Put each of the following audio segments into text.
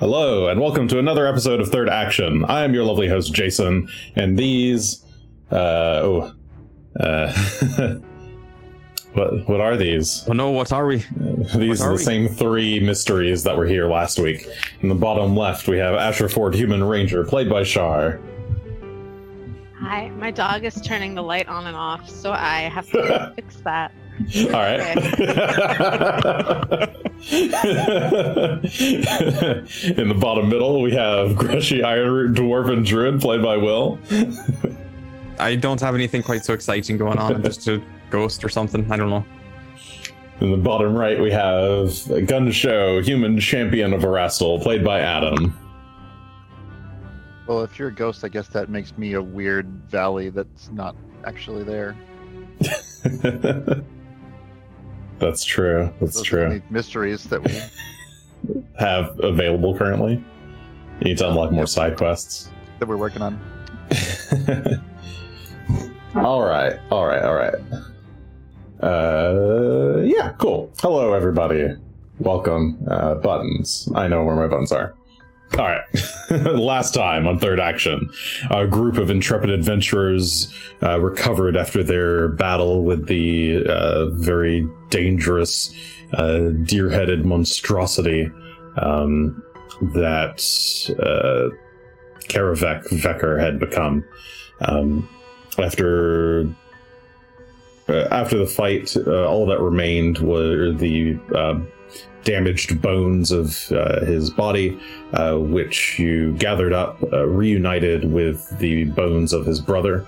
Hello, and welcome to another episode of Third Action. I am your lovely host, Jason, and these... What are these? Oh no, what are we? These are the same three mysteries that were here last week. In the bottom left, we have Asher Ford, Human Ranger, played by Char. Hi, my dog is turning the light on and off, so I have to fix that. All right. In the bottom middle, we have Grushy, Iron Dwarf, and Druid, played by Will. I don't have anything quite so exciting going on. I'm just a ghost or something. I don't know. In the bottom right, we have Gunshow, Human Champion of Erastil, played by Adam. Well, if you're a ghost, I guess that makes me a weird valley that's not actually there. That's true. That's true. Mysteries that we have available currently. You need to unlock more side quests that we're working on. All right. Yeah, cool. Hello, everybody. Welcome. Buttons. I know where my buttons are. All right. Last time on Third Action, a group of intrepid adventurers recovered after their battle with the very dangerous deer-headed monstrosity that Karavek Vecker had become. After the fight, all that remained were the damaged bones of his body, which you gathered up, reunited with the bones of his brother,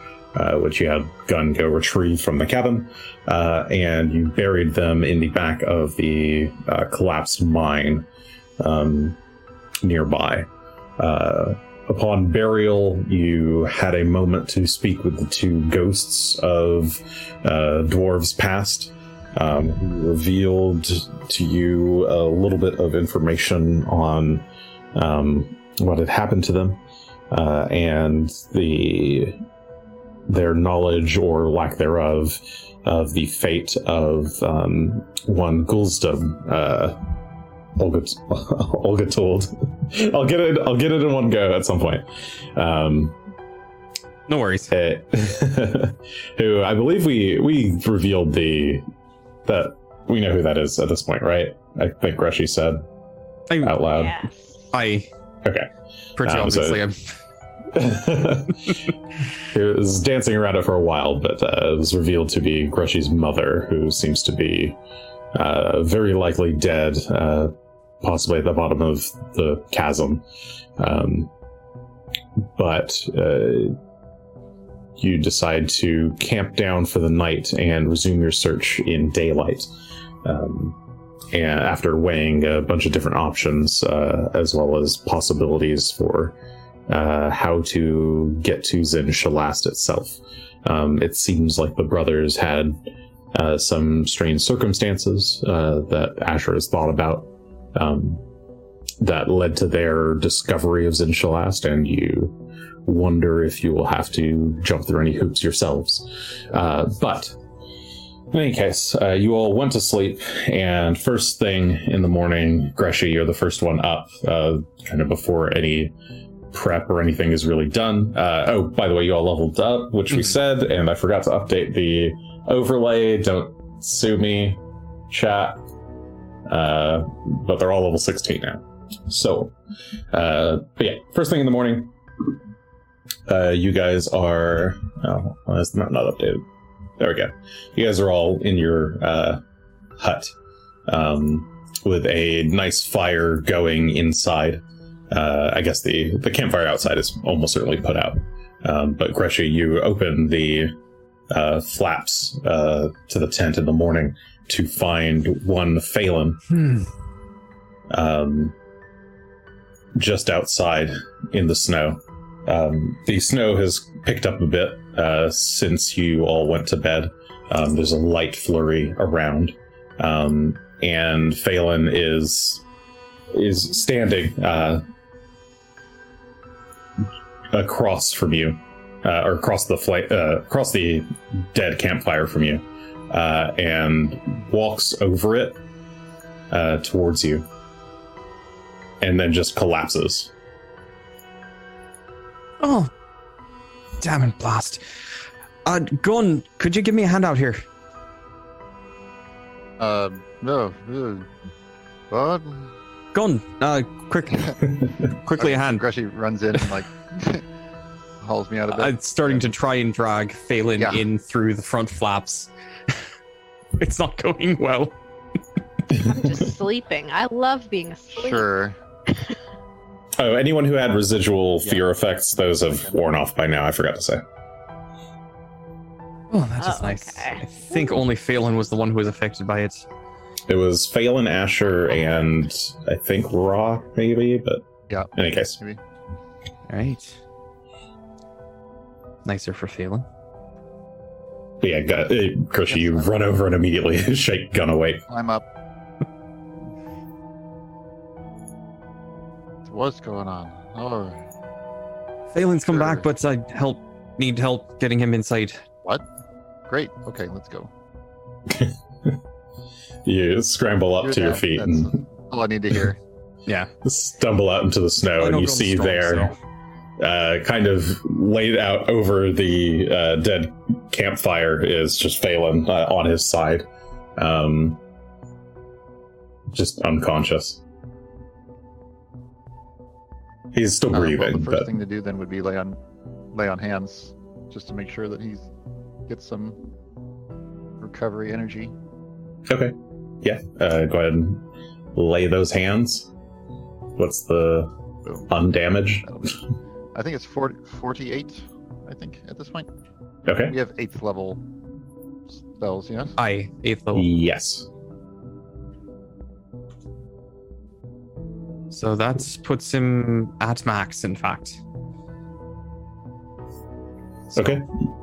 which you had Gun go retrieve from the cabin, and you buried them in the back of the collapsed mine nearby. Upon burial, you had a moment to speak with the two ghosts of Dwarves past, revealed to you a little bit of information on what had happened to them, and their knowledge, or lack thereof, of the fate of one Ghoulstum Olga told. I'll get it in one go at some point. No worries. Who I believe we revealed that we know who that is at this point, right? I think Grushy said out loud. Yeah. Okay. Pretty obviously. It was dancing around it for a while, but it was revealed to be Grushy's mother, who seems to be very likely dead, possibly at the bottom of the chasm. But you decide to camp down for the night and resume your search in daylight, and after weighing a bunch of different options, as well as possibilities for how to get to Xin-Shalast itself. It seems like the brothers had some strange circumstances that Asher has thought about, that led to their discovery of Xin-Shalast, and you wonder if you will have to jump through any hoops yourselves. But in any case, you all went to sleep, and first thing in the morning, Grushy, you're the first one up, kind of before any prep or anything is really done. Oh, by the way, you all leveled up, which we said, and I forgot to update the overlay. Don't sue me, chat. But they're all level 16 now. So, but yeah, first thing in the morning, you guys are... Oh, that's not updated. There we go. You guys are all in your hut with a nice fire going inside. I guess the campfire outside is almost certainly put out. But Grushy, you open the flaps to the tent in the morning to find one Phelan just outside in the snow. The snow has picked up a bit since you all went to bed. There's a light flurry around, and Phelan is standing across from you, or across the dead campfire from you, and walks over it towards you. and then just collapses. Oh, damn it, blast. Gun, could you give me a hand out here? No. What? Gun, quickly a hand. Grushy runs in and, like, hauls me out of bed. I'm starting to try and drag Phelan in through the front flaps. It's not going well. I'm just sleeping. I love being asleep. Sure. Oh, anyone who had residual fear effects, those have worn off by now, I forgot to say. Oh, that's just nice. Okay. I think only Phelan was the one who was affected by it. It was Phelan, Asher, and I think Raw, maybe, but in any case. Maybe. All right. Nicer for Phelan. But yeah, Grushy, you run over and immediately shake Gun away. I'm up. What's going on? All right. Phelan's come back, but I need help getting him inside. What? Great. Okay, let's go. You scramble up to your feet. That's all I need to hear. Yeah. Stumble out into the snow, and you see there, kind of laid out over the dead campfire, is just Phelan on his side. Just unconscious. He's still breathing. Well, the first thing to do then would be lay on hands, just to make sure that he gets some recovery energy. Okay. Yeah. Go ahead and lay those hands. What's the undamage? I think it's 48, I think, at this point. Okay. We have 8th level spells, yes? 8th level. Yes. So that puts him at max, in fact. So okay.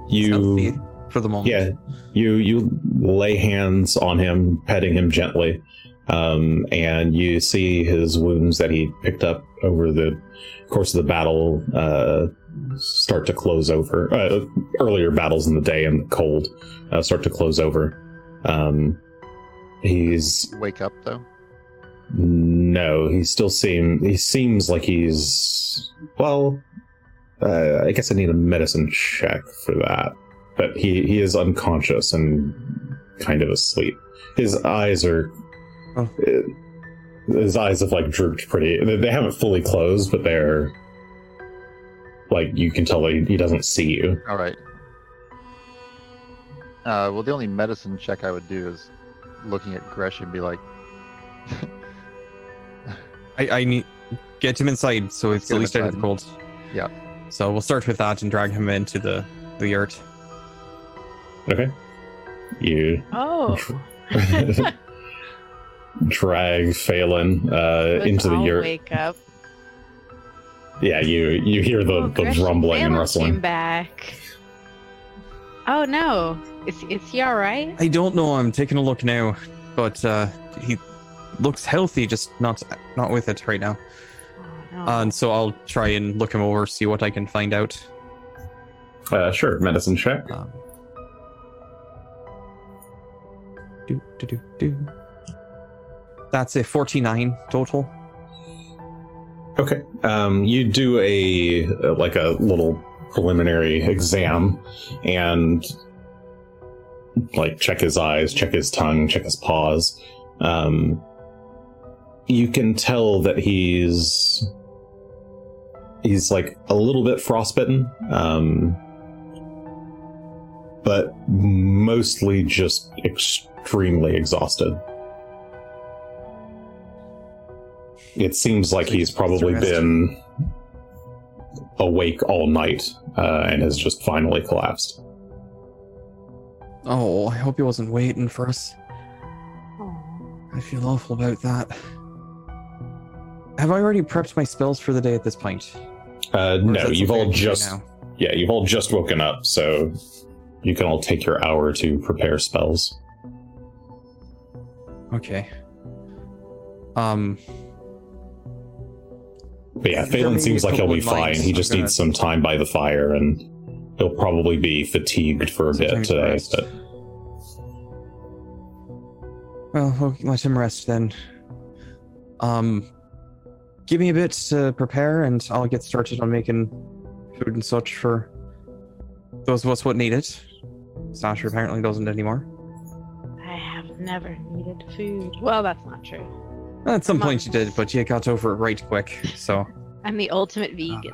You... for the moment. Yeah, you lay hands on him, petting him gently, and you see his wounds that he picked up over the course of the battle start to close over. Earlier battles in the day and the cold start to close over. He's... Wake up, though? No, he still seems like he's... Well, I guess I need a medicine check for that. But he is unconscious and kind of asleep. His eyes are... Oh. His eyes have, like, drooped pretty... They haven't fully closed, but they're... Like, you can tell he doesn't see you. All right. Well, the only medicine check I would do is looking at Gresh and be like... I need... Get him inside, so it's at least out of the cold. Yeah. So we'll start with that and drag him into the yurt. Okay. You drag Phelan into the yurt. Wake up. Yeah, you hear the rumbling and rustling. Came back. Oh no. Is he alright? I don't know, I'm taking a look now. But he looks healthy, just not with it right now. Oh, no. And so I'll try and look him over, see what I can find out. Sure, medicine check. That's a 49 total. Okay. You do a little preliminary exam and like check his eyes, check his tongue, check his paws. You can tell that he's like a little bit frostbitten, but mostly just extremely exhausted. It seems like he's probably been awake all night and has just finally collapsed. Oh, I hope he wasn't waiting for us. I feel awful about that. Have I already prepped my spells for the day at this point? No, you've all just woken up, so you can all take your hour to prepare spells. Okay. But yeah, Phelan seems like he'll be fine. He just needs some time by the fire, and he'll probably be fatigued for a bit today. But... Well, we'll let him rest then. give me a bit to prepare, and I'll get started on making food and such for those of us what need it. Sasha apparently doesn't anymore. I have never needed food. Well, that's not true. At some point you did, but you got over it right quick, so... I'm the ultimate vegan.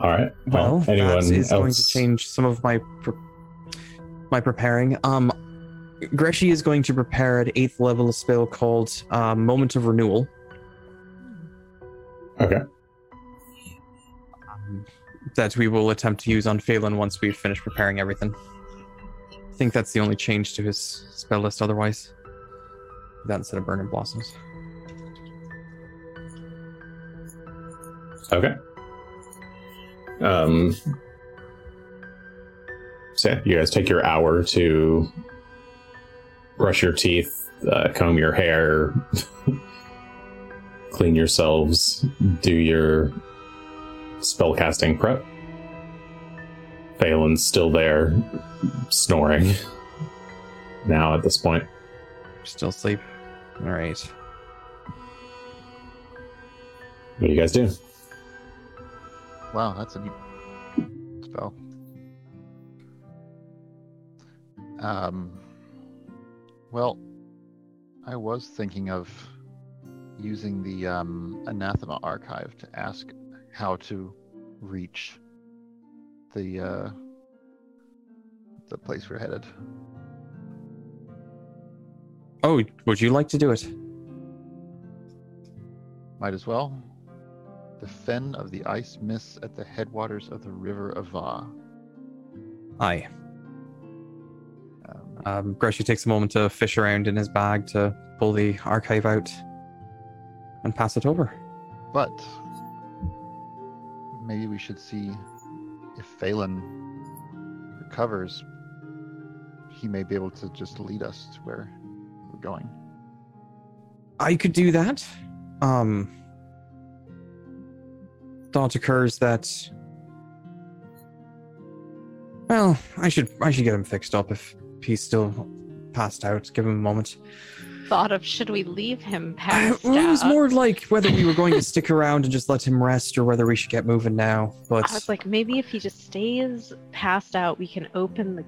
All right. Well, that is going to change some of my my preparing. Grushy is going to prepare at 8th level a spell called Moment of Renewal. Okay. That we will attempt to use on Phelan once we've finished preparing everything. I think that's the only change to his spell list otherwise. That instead of Burning Blossoms. Okay. So you guys take your hour to brush your teeth, comb your hair, clean yourselves, do your spellcasting prep. Phelan's still there, snoring. Now at this point. Still asleep. Alright. What do you guys do? Wow, that's a new spell. Well, I was thinking of using the Anathema Archive to ask how to reach the place we're headed. Oh, would you like to do it? Might as well. The Fen of the Ice Mists at the headwaters of the River of Ava. Aye. Grushy takes a moment to fish around in his bag to pull the archive out and pass it over. But maybe we should see if Phelan recovers. He may be able to just lead us to where we're going. I could do that. Thought occurs that... Well, I should get him fixed up if he's still passed out. Give him a moment. Thought of, should we leave him passed out? It was more like whether we were going to stick around and just let him rest or whether we should get moving now. But I was like, maybe if he just stays passed out, we can open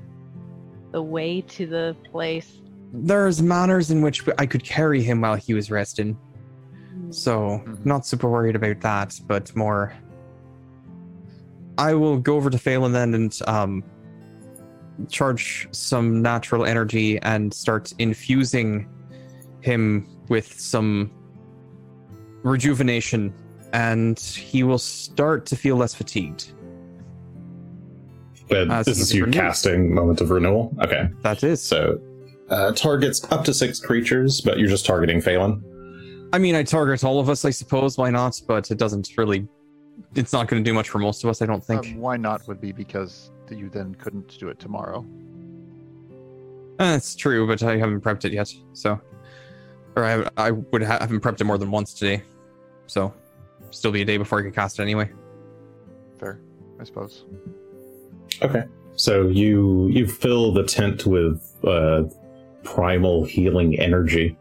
the way to the place. There's manners in which I could carry him while he was resting. So, not super worried about that, but more... I will go over to Phelan then and charge some natural energy and start infusing him with some rejuvenation, and he will start to feel less fatigued. This is you casting Moment of Renewal? Okay. That is. So, targets up to 6 creatures, but you're just targeting Phelan? I mean, I target all of us, I suppose. Why not? But it doesn't really... It's not going to do much for most of us, I don't think. Why not would be because you then couldn't do it tomorrow. That's true, but I haven't prepped it yet, so... Or I haven't prepped it more than once today. So, still be a day before I could cast it anyway. Fair, I suppose. Okay. So you fill the tent with primal healing energy.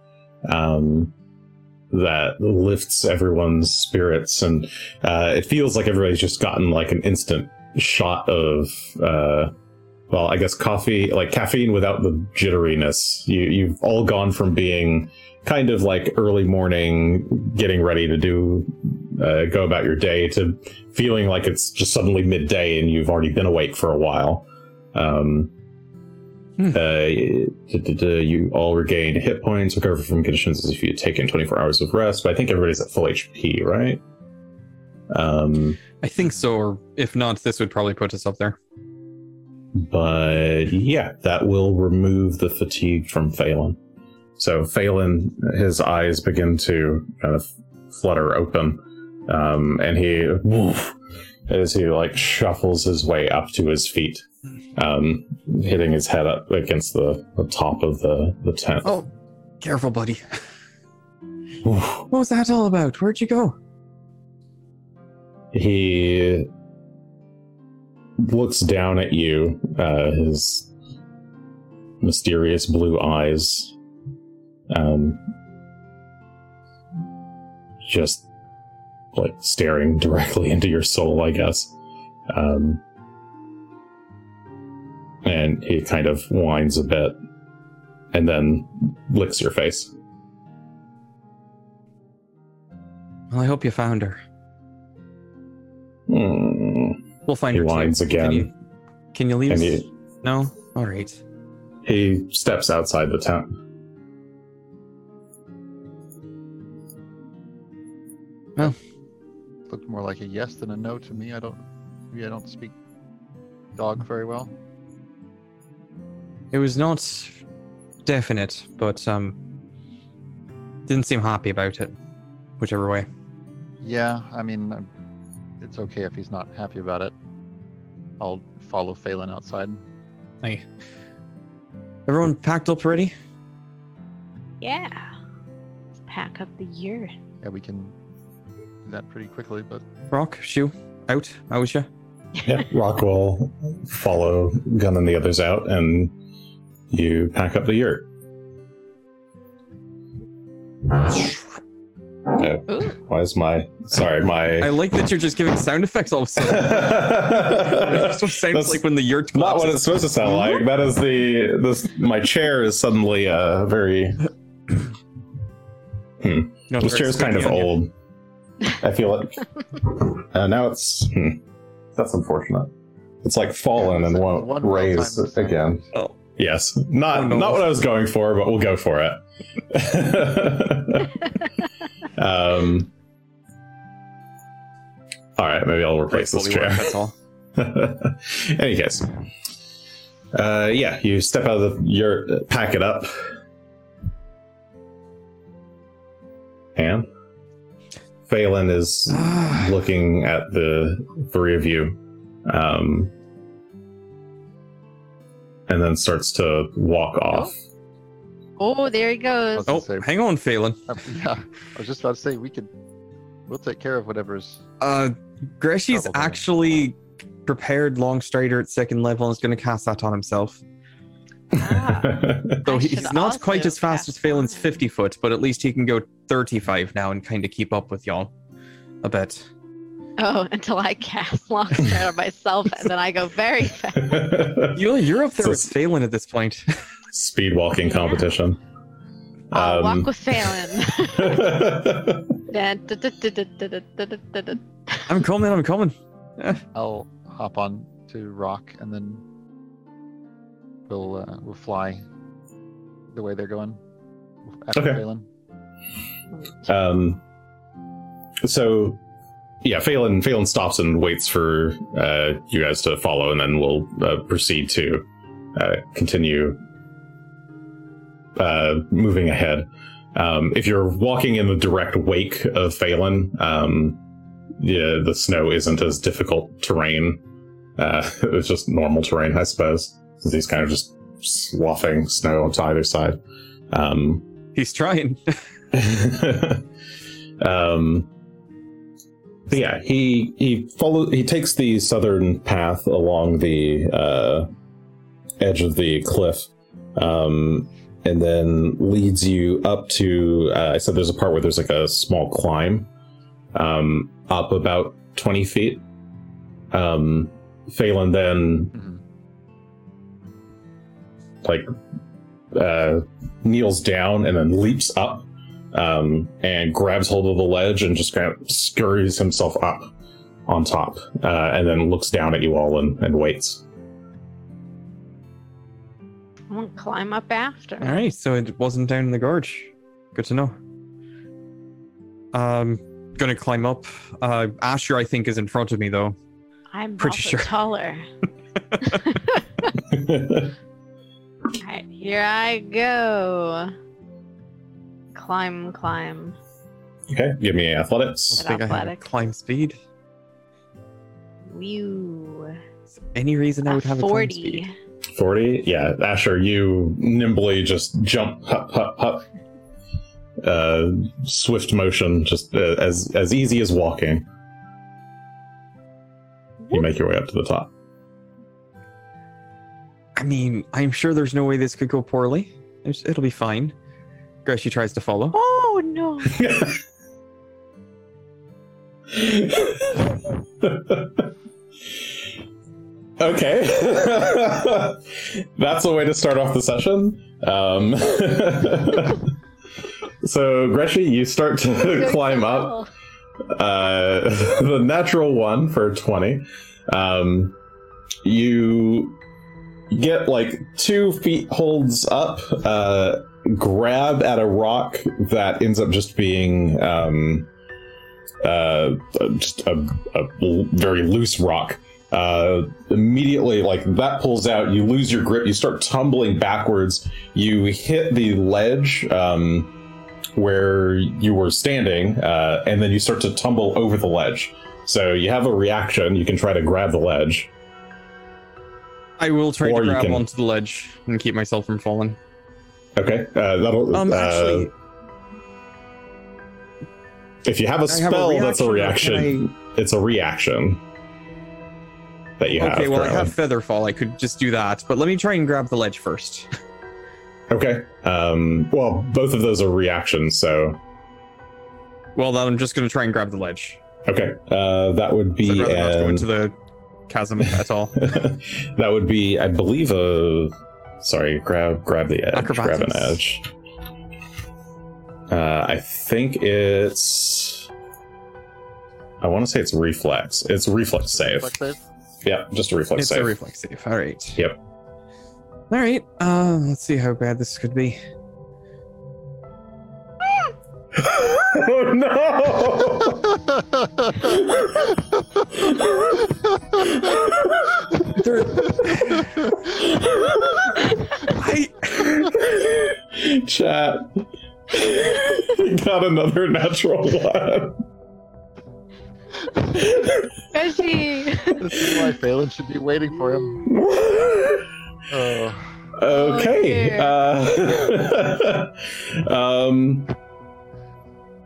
That lifts everyone's spirits, and it feels like everybody's just gotten like an instant shot of I guess caffeine without the jitteriness. You've all gone from being kind of like early morning getting ready to do go about your day to feeling like it's just suddenly midday and you've already been awake for a while. You all regain hit points, recover from conditions as if you had taken 24 hours of rest, but I think everybody's at full HP, right? I think so, or if not, this would probably put us up there. But yeah, that will remove the fatigue from Phelan. So Phelan, his eyes begin to kind of flutter open, and he woof, as he like shuffles his way up to his feet. Hitting his head up against the top of the tent. Oh, careful, buddy. What was that all about? Where'd you go? He looks down at you, his mysterious blue eyes. Just like staring directly into your soul, I guess. And he kind of whines a bit and then licks your face. Well, I hope you found her. We'll find her. He whines again. Can you leave? No? All right. He steps outside the town. Well, looked more like a yes than a no to me. Maybe I don't speak dog very well. It was not definite, but didn't seem happy about it, whichever way. Yeah, I mean, it's okay if he's not happy about it. I'll follow Phelan outside. Hey, everyone packed up already? Yeah, let's pack up the yurt. Yeah, we can do that pretty quickly, but... Rock, Shoe, out, Aosha. Yeah, Rock will follow Gun and the others out, and you pack up the yurt. Why is my... I like that you're just giving sound effects all of a sudden. That's what sounds that's like when the yurt collapses. Not what it's supposed to sound like. That is my chair is suddenly very... No, this chair is kind of old. I feel like now it's... That's unfortunate. It's like fallen and won't raise again. Oh. Yes. Not what I was going for, but we'll go for it. Alright, maybe I'll replace this chair. That's all. Any case. Yeah, you step out of your pack it up. And Phelan is looking at the three of you, and then starts to walk off. Oh, there he goes. Hang on, Phelan. Yeah, I was just about to say, we'll take care of whatever's... Greshy's actually prepared Longstrider at second level and is going to cast that on himself. So he's not quite as fast as Phelan's 50 foot, but at least he can go 35 now and kind of keep up with y'all a bit. Oh, until I cast Longstrider myself and then I go very fast. You're up there with Phelan at this point. Speed walking competition. I'll walk with Phelan. I'm coming. I'll hop on to Rock and then we'll fly the way they're going after Phelan. So yeah, Phelan stops and waits for you guys to follow, and then we'll proceed to continue moving ahead. If you're walking in the direct wake of Phelan, the snow isn't as difficult terrain. It's just normal terrain, I suppose. He's kind of just sloughing snow onto either side. He's trying. But yeah, he takes the southern path along the edge of the cliff, and then leads you up to. I said there's a part where there's like a small climb up about 20 feet. Phelan then. Mm-hmm. Kneels down and then leaps up and grabs hold of the ledge and just kind of scurries himself up on top and then looks down at you all and waits. I won't climb up after. All right, so it wasn't down in the gorge. Good to know. Gonna climb up. Asher, I think, is in front of me, though. I'm pretty sure. Taller. Alright, here I go. Climb. Okay, give me athletics. I think I have climb speed. Whew. Is there any reason I would have 40. A climb speed? 40? Yeah, Asher, you nimbly just jump, hop. Swift motion, just as easy as walking. You make your way up to the top. I mean, I'm sure there's no way this could go poorly. It'll be fine. Grushy tries to follow. Oh, no. Okay. That's a way to start off the session. So, Grushy, you start to climb up. The natural one for 20. You get like 2 feet holds up, grab at a rock that ends up just being just a very loose rock. Immediately, like, that pulls out, you lose your grip, you start tumbling backwards, you hit the ledge where you were standing, and then you start to tumble over the ledge. So you have a reaction, you can try to grab the ledge. I will try to grab onto the ledge and keep myself from falling. Okay, that'll... actually... If you have a spell, that's a reaction. It's a reaction that you have. Okay, well, currently. I have Featherfall. I could just do that, but let me try and grab the ledge first. Okay. Well, both of those are reactions, so... Well, then I'm just going to try and grab the ledge. Okay. That would be... I'd rather not go into the chasm at all. That would be, I believe, a... Sorry, grab the edge. Acrobatics. Grab an edge. I think it's... I want to say it's reflex. It's reflex save. Yeah, just a reflex save. It's a reflex save. All right. Yep. All right. Let's see how bad this could be. Oh no! Chat. We got another natural one. This is why Phelan should be waiting for him. Okay.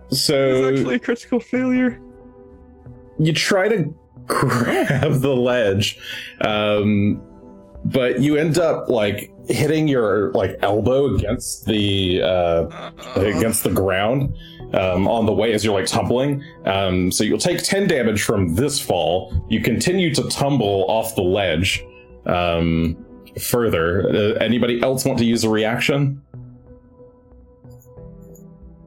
So it's actually a critical failure. You try to grab the ledge, but you end up like hitting your like elbow against the against the ground on the way as you're like tumbling. So you'll take 10 damage from this fall. You continue to tumble off the ledge further. Anybody else want to use a reaction?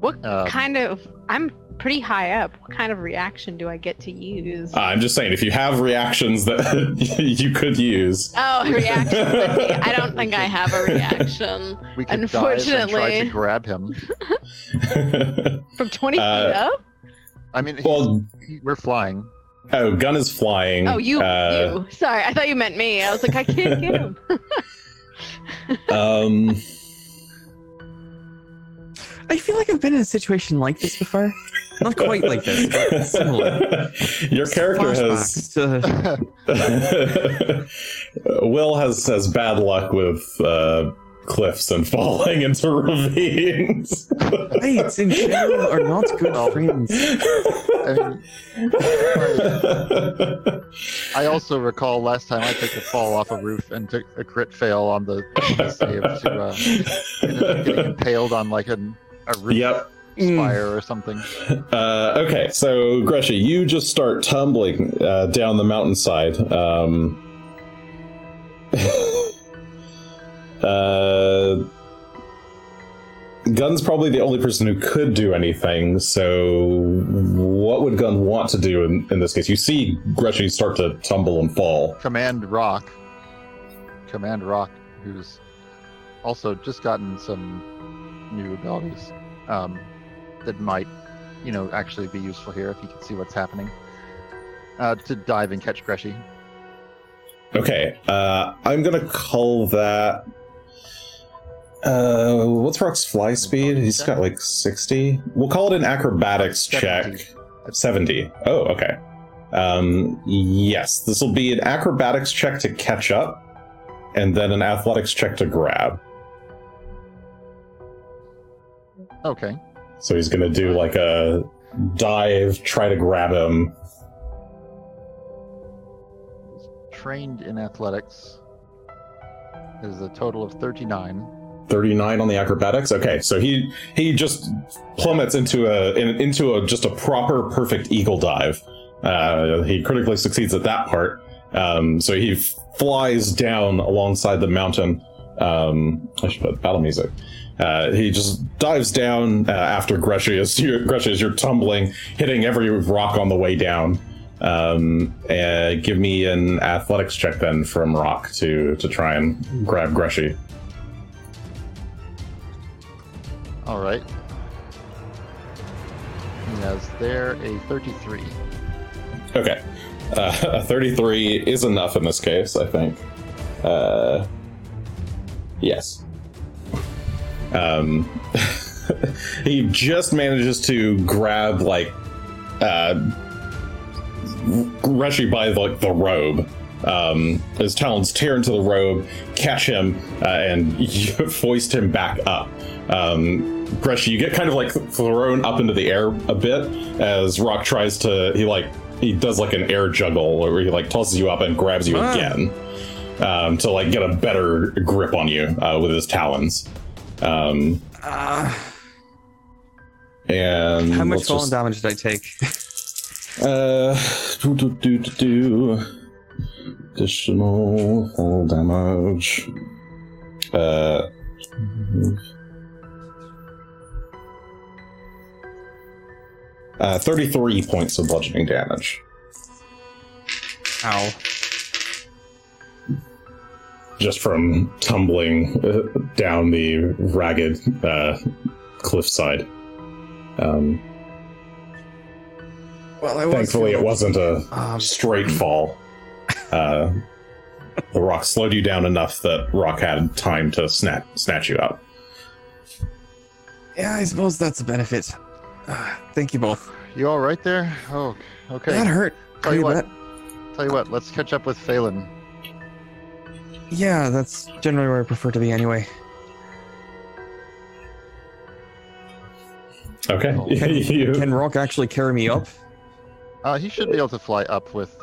What kind of... I'm pretty high up. What kind of reaction do I get to use? I'm just saying, if you have reactions that you could use. Oh, reactions. I don't think I have a reaction. We could unfortunately dive and try to grab him. From 20 feet up? I mean, well, we're flying. Oh, Gun is flying. Oh, you. Sorry, I thought you meant me. I was like, I can't get him. I feel like I've been in a situation like this before. Not quite like this, but similar. Your character has... Will has bad luck with cliffs and falling into ravines. Heights in general are not good friends. I also recall last time I took a fall off a roof and took a crit fail on the save to ended up getting impaled on like a roof spire or something. Okay, so Grushy, you just start tumbling down the mountainside. Gun's probably the only person who could do anything, so what would Gun want to do in this case? You see Grushy start to tumble and fall. Command Rock, who's also just gotten some new abilities that might, actually be useful here if he can see what's happening, to dive and catch Grushy. Okay, I'm gonna call that... what's Rock's fly speed? He's got like 60. We'll call it an acrobatics 70. Check. 70. Oh, okay. Yes, this will be an acrobatics check to catch up, and then an athletics check to grab. Okay. So he's gonna do like a dive, try to grab him. Trained in athletics. is a total of 39. 39 on the acrobatics. Okay, so he just plummets into a just a proper perfect eagle dive. He critically succeeds at that part. So he flies down alongside the mountain. I should put battle music. He just dives down after Grushy as you're tumbling, hitting every rock on the way down. Give me an athletics check then from Rock to try and grab Grushy. All right. He has there a 33. Okay. A 33 is enough in this case, I think. Yes. He just manages to grab, Grushy by, the robe. His talons tear into the robe, catch him, and foist him back up. Grushy, you get kind of, thrown up into the air a bit as Rock tries to... He does, an air juggle where he, tosses you up and grabs you again. To get a better grip on you with his talons. And how much fallen damage did I take? Additional fall damage. Uh, 33 points of bludgeoning damage. Ow. Just from tumbling down the ragged cliffside. Thankfully, it wasn't a straight fall. The rock slowed you down enough that Rock had time to snatch you up. Yeah, I suppose that's a benefit. Thank you both. You all right there? Oh, okay. That hurt. Tell you what, let's catch up with Phelan. Yeah, that's generally where I prefer to be anyway. Okay. Can Rock actually carry me up? He should be able to fly up with...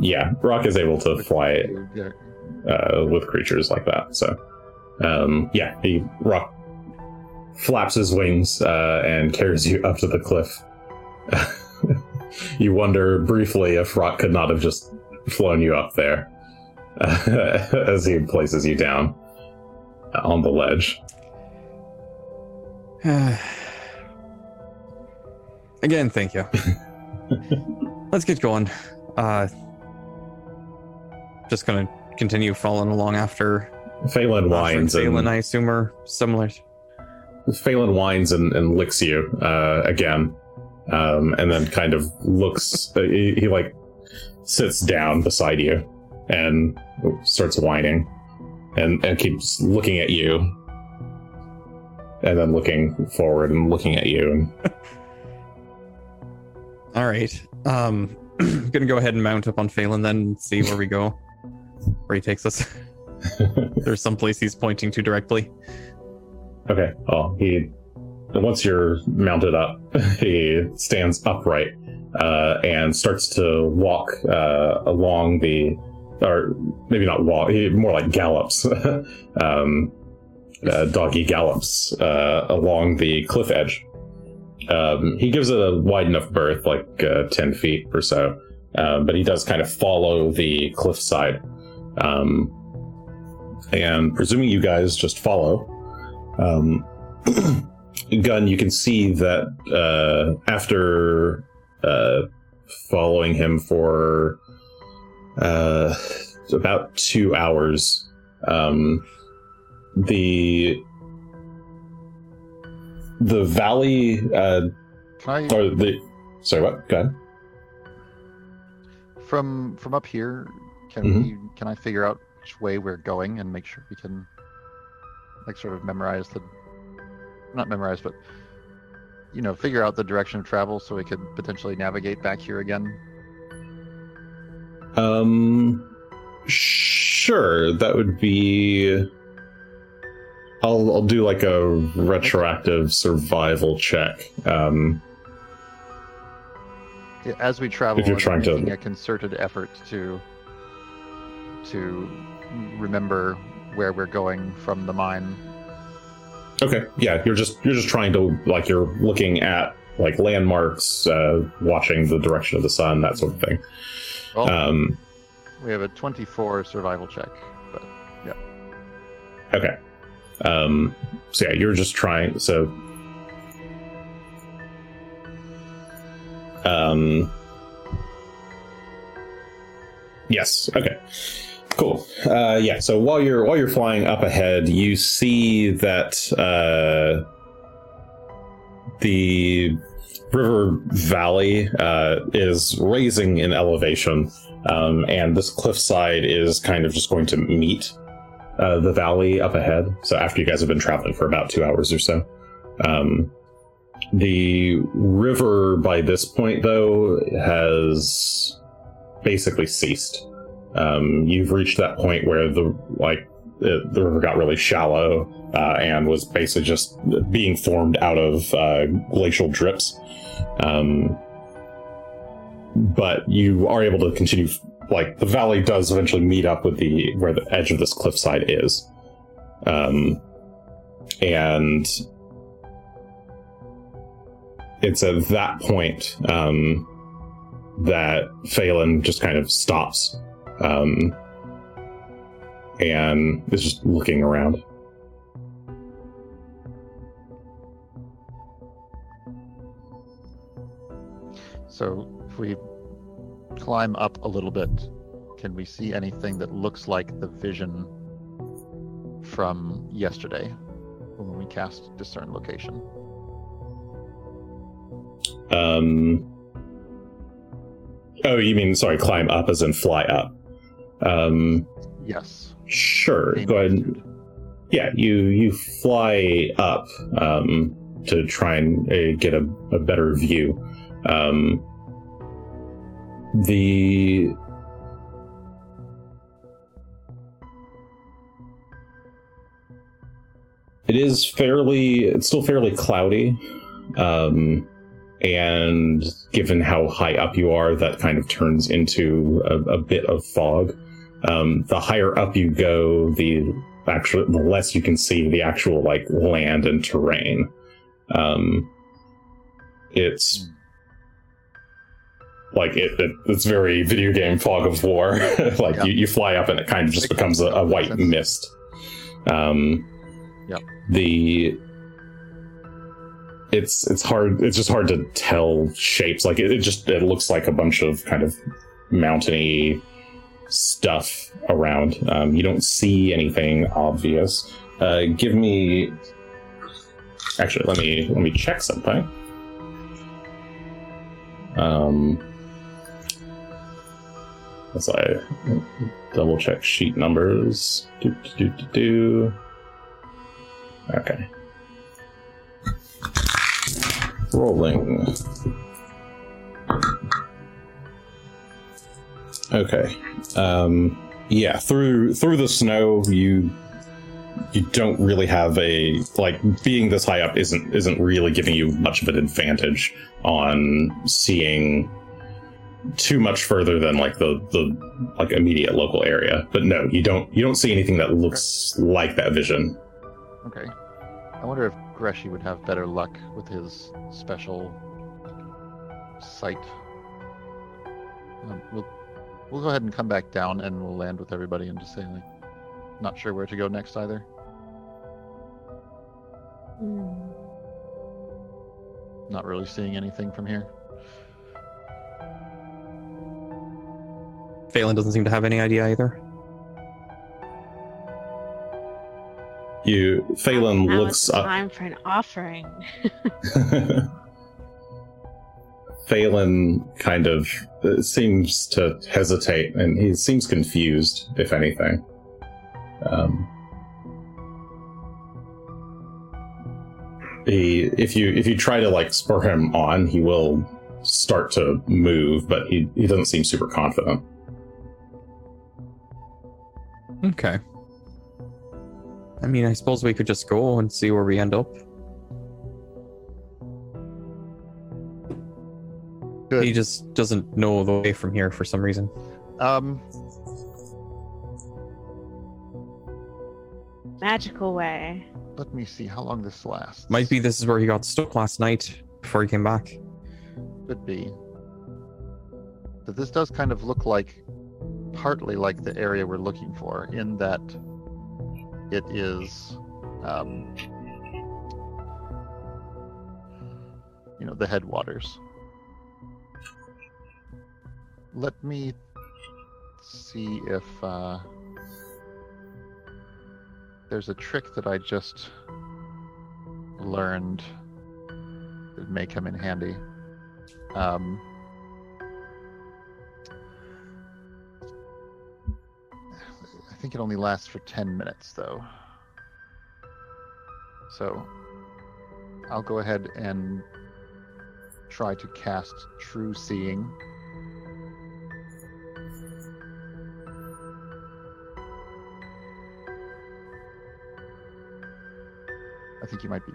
yeah, Rock is able to fly with creatures like that. So, Rock flaps his wings and carries you up to the cliff. You wonder briefly if Rock could not have just flown you up there. As he places you down on the ledge. Again, thank you. Let's get going. Just gonna continue following along after Phelan whines. Phelan, I assume, are similar. Phelan whines and licks you again, and then kind of looks. He sits down beside you and starts whining and keeps looking at you and then looking forward and looking at you. All right. I'm going to go ahead and mount up on Phelan then and see where we go, where he takes us. There's some place he's pointing to directly. Okay. Well, once you're mounted up, he stands upright and starts to walk along the... Or maybe not walk, more like gallops, doggy gallops along the cliff edge. He gives it a wide enough berth, 10 feet or so, but he does kind of follow the cliffside. And presuming you guys just follow, Gun, you can see that after following him for... about 2 hours, the valley, sorry, what? Go ahead. From up here, can I figure out which way we're going and make sure we can, sort of memorize figure out the direction of travel so we could potentially navigate back here again? Sure, that would be... I'll do a retroactive survival check. As we travel, if you're trying to making a concerted effort to remember where we're going from the mine. Okay, yeah, you're just trying to, like, you're looking at, like, landmarks, watching the direction of the sun, that sort of thing. Well, we have a 24 survival check, but yeah. Okay. So yeah, you're just trying, so... Yes, okay. Cool. Yeah, so while you're flying up ahead, you see that the river valley is raising in elevation, and this cliffside is kind of just going to meet the valley up ahead. So after you guys have been traveling for about 2 hours or so. The river by this point, though, has basically ceased. You've reached that point where the river got really shallow and was basically just being formed out of glacial drips. But you are able to continue, like, the valley does eventually meet up with where the edge of this cliffside is. And it's at that point that Phelan just kind of stops. And is just looking around. So if we climb up a little bit, can we see anything that looks like the vision from yesterday when we cast Discern Location? Oh, you mean, sorry, climb up as in fly up. Yes. Sure. Go ahead. Yeah, you fly up to try and get a better view. The it is fairly, it's still fairly cloudy, and given how high up you are, that kind of turns into a bit of fog. The higher up you go, the less you can see the actual, like, land and terrain. It's like it's very video game fog of war. Like, yeah. You fly up and it kind of just becomes a white mist. Yeah. It's hard. It's just hard to tell shapes. Like it looks like a bunch of kind of mountainy stuff around. You don't see anything obvious. Give me. Actually, let me check something. As I double check sheet numbers. Okay. Rolling. Okay. Yeah, through the snow, you don't really have a, like, being this high up isn't really giving you much of an advantage on seeing too much further than, like, the like immediate local area. But no, you don't see anything that looks like that vision. Okay. I wonder if Grushy would have better luck with his special sight. We'll go ahead and come back down, and we'll land with everybody and just say, like, not sure where to go next either. Not really seeing anything from here. Phelan doesn't seem to have any idea either. Phelan looks up. Time for an offering. Phelan kind of seems to hesitate, and he seems confused, if anything. If you try to, like, spur him on, he will start to move, but he doesn't seem super confident. Okay. I mean, I suppose we could just go and see where we end up. Good. He just doesn't know the way from here for some reason. magical way. Let me see how long this lasts. Might be this is where he got stuck last night before he came back. Could be. But this does kind of look like, partly like the area we're looking for, in that it is, you know, the headwaters. Let me see if there's a trick that I just learned that may come in handy. I think it only lasts for 10 minutes, though. So I'll go ahead and try to cast True Seeing. I think you might be.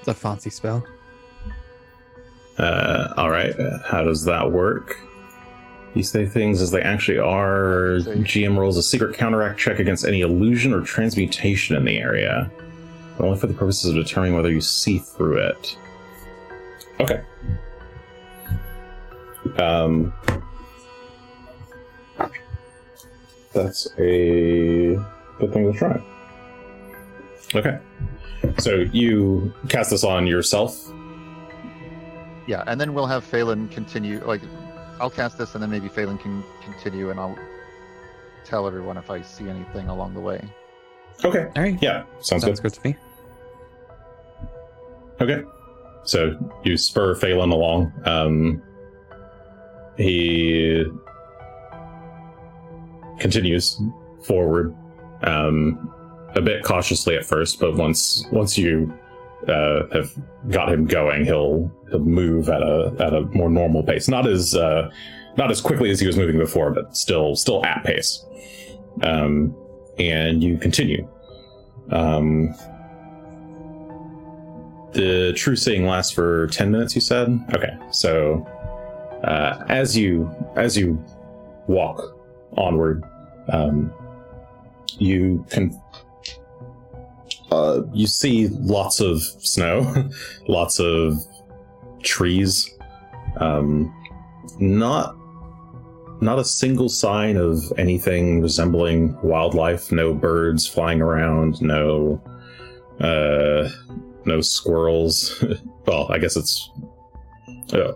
It's a fancy spell. Alright, how does that work? You say things as they actually are. GM rolls a secret counteract check against any illusion or transmutation in the area, but only for the purposes of determining whether you see through it. Okay. That's a good thing to try. Okay. So you cast this on yourself? Yeah, and then we'll have Phelan continue. Like, I'll cast this, and then maybe Phelan can continue, and I'll tell everyone if I see anything along the way. Okay. All right. Yeah, sounds good to me. Okay. So you spur Phelan along. He continues forward, a bit cautiously at first, but once you have got him going, he'll move at a more normal pace. Not as quickly as he was moving before, but still at pace. And you continue. The True Seeing lasts for 10 minutes, you said? Okay, so as you walk onward, you can you see lots of snow, lots of trees, not a single sign of anything resembling wildlife. No birds flying around, no squirrels. Well, I guess it's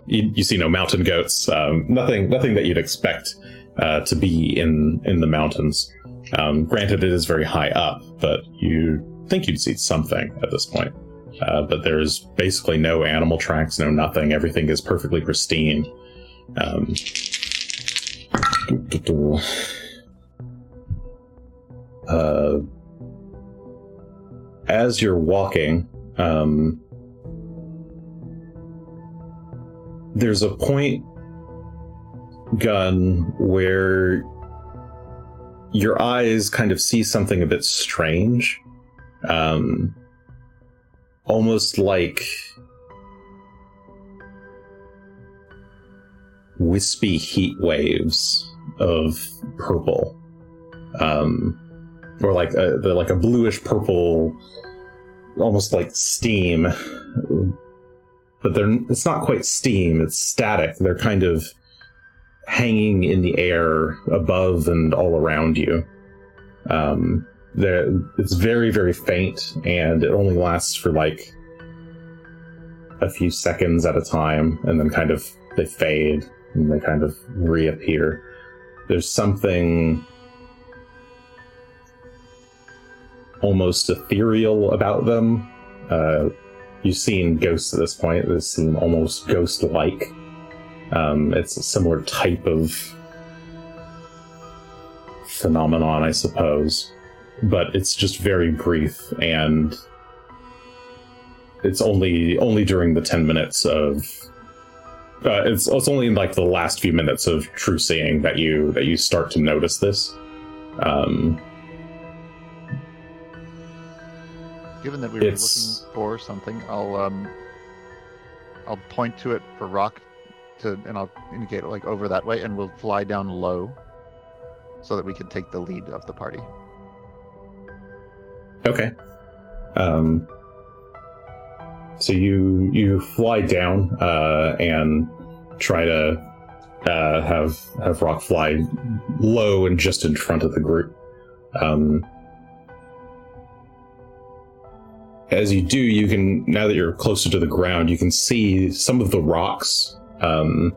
you see no mountain goats. Nothing that you'd expect to be in the mountains. Granted, it is very high up, but you think you'd see something at this point, but there's basically no animal tracks, no nothing. Everything is perfectly pristine. As you're walking, there's a point gun where your eyes kind of see something a bit strange. Almost like wispy heat waves of purple, or like a bluish purple, almost like steam. But it's not quite steam; it's static. They're kind of hanging in the air above and all around you. It's very, very faint, and it only lasts for like a few seconds at a time, and then kind of they fade and they kind of reappear. There's something almost ethereal about them. You've seen ghosts at this point. They seem almost ghost-like. It's a similar type of phenomenon, I suppose. But it's just very brief, and it's only during the 10 minutes of it's only in like the last few minutes of True Seeing that you start to notice this. Given that we were looking for something, I'll point to it for rock to, and I'll indicate like over that way, and we'll fly down low so that we can take the lead of the party. Okay. So you fly down and try to have Rock fly low and just in front of the group. As you do, you can, now that you're closer to the ground, you can see some of the rocks and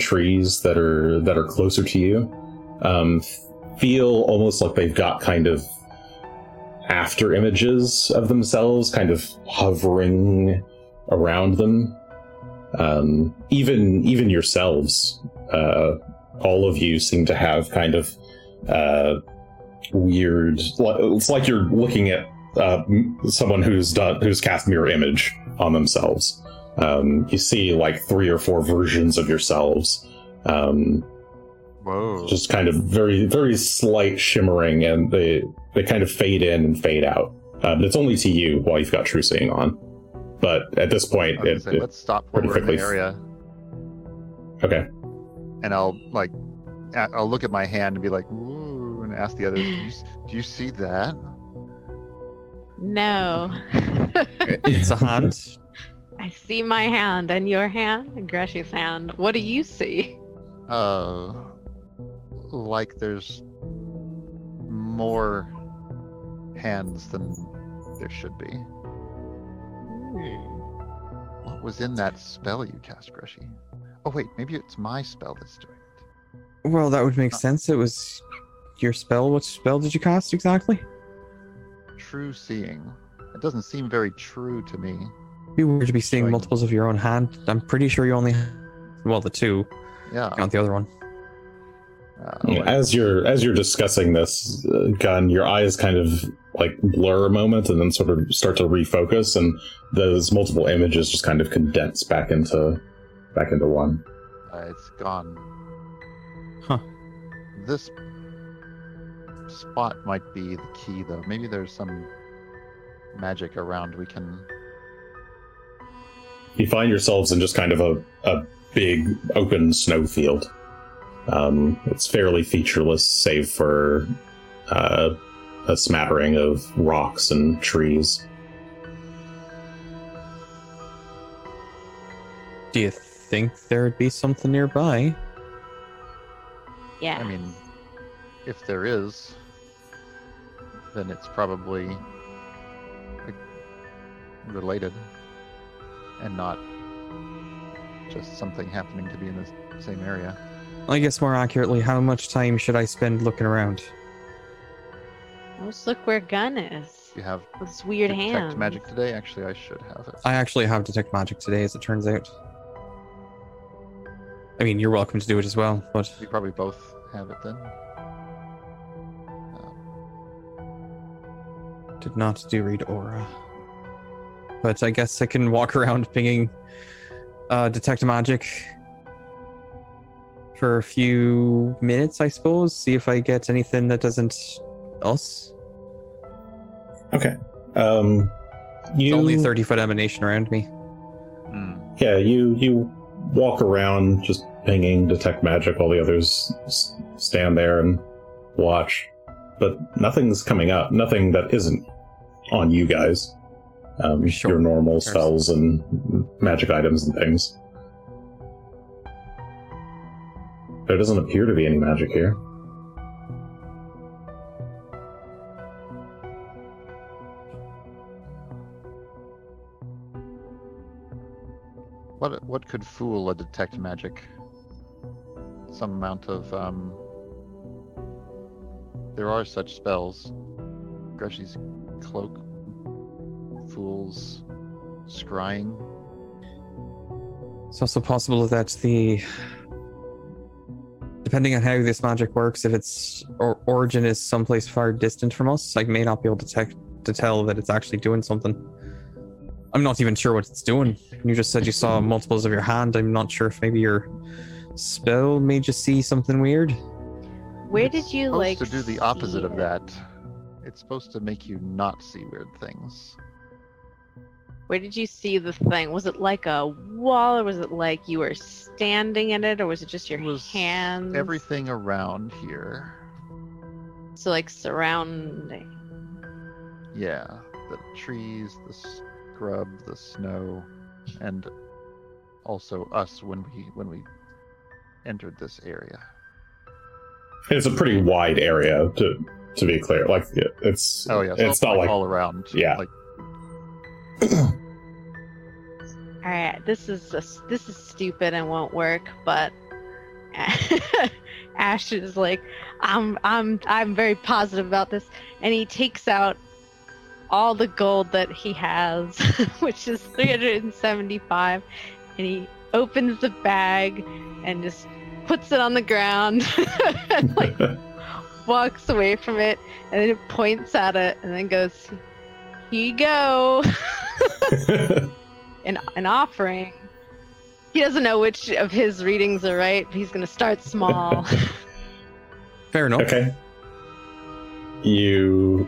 trees that are closer to you feel almost like they've got kind of after images of themselves kind of hovering around them. Even yourselves, all of you seem to have kind of weird, it's like you're looking at someone who's cast mirror image on themselves. You see like 3 or 4 versions of yourselves. Whoa. Just kind of very, very slight shimmering, and they kind of fade in and fade out. It's only to you while you've got True Seeing on. But at this point, let's stop where we're in the area. Okay. And I'll look at my hand and be like, ooh, and ask the others, do you see that? No. It's a hand. I see my hand and your hand and Grushy's hand. What do you see? Like there's more hands than there should be. What was in that spell you cast, Grushy? Oh wait, maybe it's my spell that's doing it. Well, that would make sense. It was your spell. What spell did you cast exactly? True Seeing. It doesn't seem very true to me. It'd be weird to be seeing multiples of your own hand. I'm pretty sure you only the two. Yeah. Not the other one. As you're discussing this, Gun, your eyes kind of like blur a moment and then sort of start to refocus, and those multiple images just kind of condense back into one. It's gone. Huh. This spot might be the key, though. Maybe there's some magic around we can. You find yourselves in just kind of a big open snowfield. It's fairly featureless, save for a smattering of rocks and trees. Do you think there'd be something nearby? Yeah. I mean, if there is, then it's probably related and not just something happening to be in the same area. I guess more accurately, how much time should I spend looking around? Let's look where Gun is. You have this weird hand. Detect magic today? Actually, I should have it. I actually have detect magic today, as it turns out. I mean, you're welcome to do it as well, but... You probably both have it then. Did not do read aura. But I guess I can walk around pinging detect magic for a few minutes, I suppose. See if I get anything that doesn't else. Okay. It's only 30-foot emanation around me. Yeah, you walk around just pinging detect magic while the others stand there and watch. But nothing's coming up. Nothing that isn't on you guys. Your normal spells and magic items and things. There doesn't appear to be any magic here. What could fool a detect magic? Some amount of there are such spells. Grushy's cloak, Fool's Scrying. It's also possible that depending on how this magic works, if its origin is someplace far distant from us, I may not be able to tell that it's actually doing something. I'm not even sure what it's doing. You just said you saw multiples of your hand. I'm not sure if maybe your spell made you see something weird. Where did you like? It's supposed to do the opposite of that. It's supposed to make you not see weird things. Where did you see the thing? Was it like a wall, or was it like you were standing in it, or was it just your hands? Everything around here. So like surrounding. Yeah, the trees, the scrub, the snow, and also us when we entered this area. It's a pretty wide area to be clear. Like it's it's not like all around. Yeah. Like... all right, this is stupid and won't work, but. Ash is like, I'm very positive about this, and he takes out all the gold that he has, which is 375, and he opens the bag and just puts it on the ground, and like walks away from it, and then it points at it, and then goes, "Here you go," an offering. He doesn't know which of his readings are right, but he's going to start small. Fair enough. Okay. You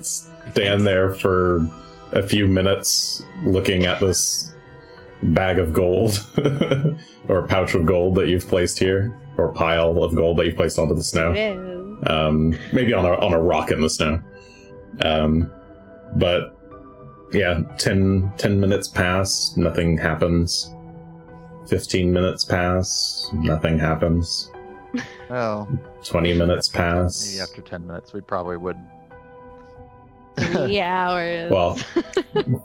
stand there for a few minutes looking at this bag of gold, or pouch of gold that you've placed here, or pile of gold that you've placed onto the snow. It is. Maybe on a rock in the snow. But... yeah, 10 minutes pass, nothing happens. 15 minutes pass, nothing happens. Well, 20 minutes pass. Maybe after 10 minutes, we probably would. 3 hours. Well,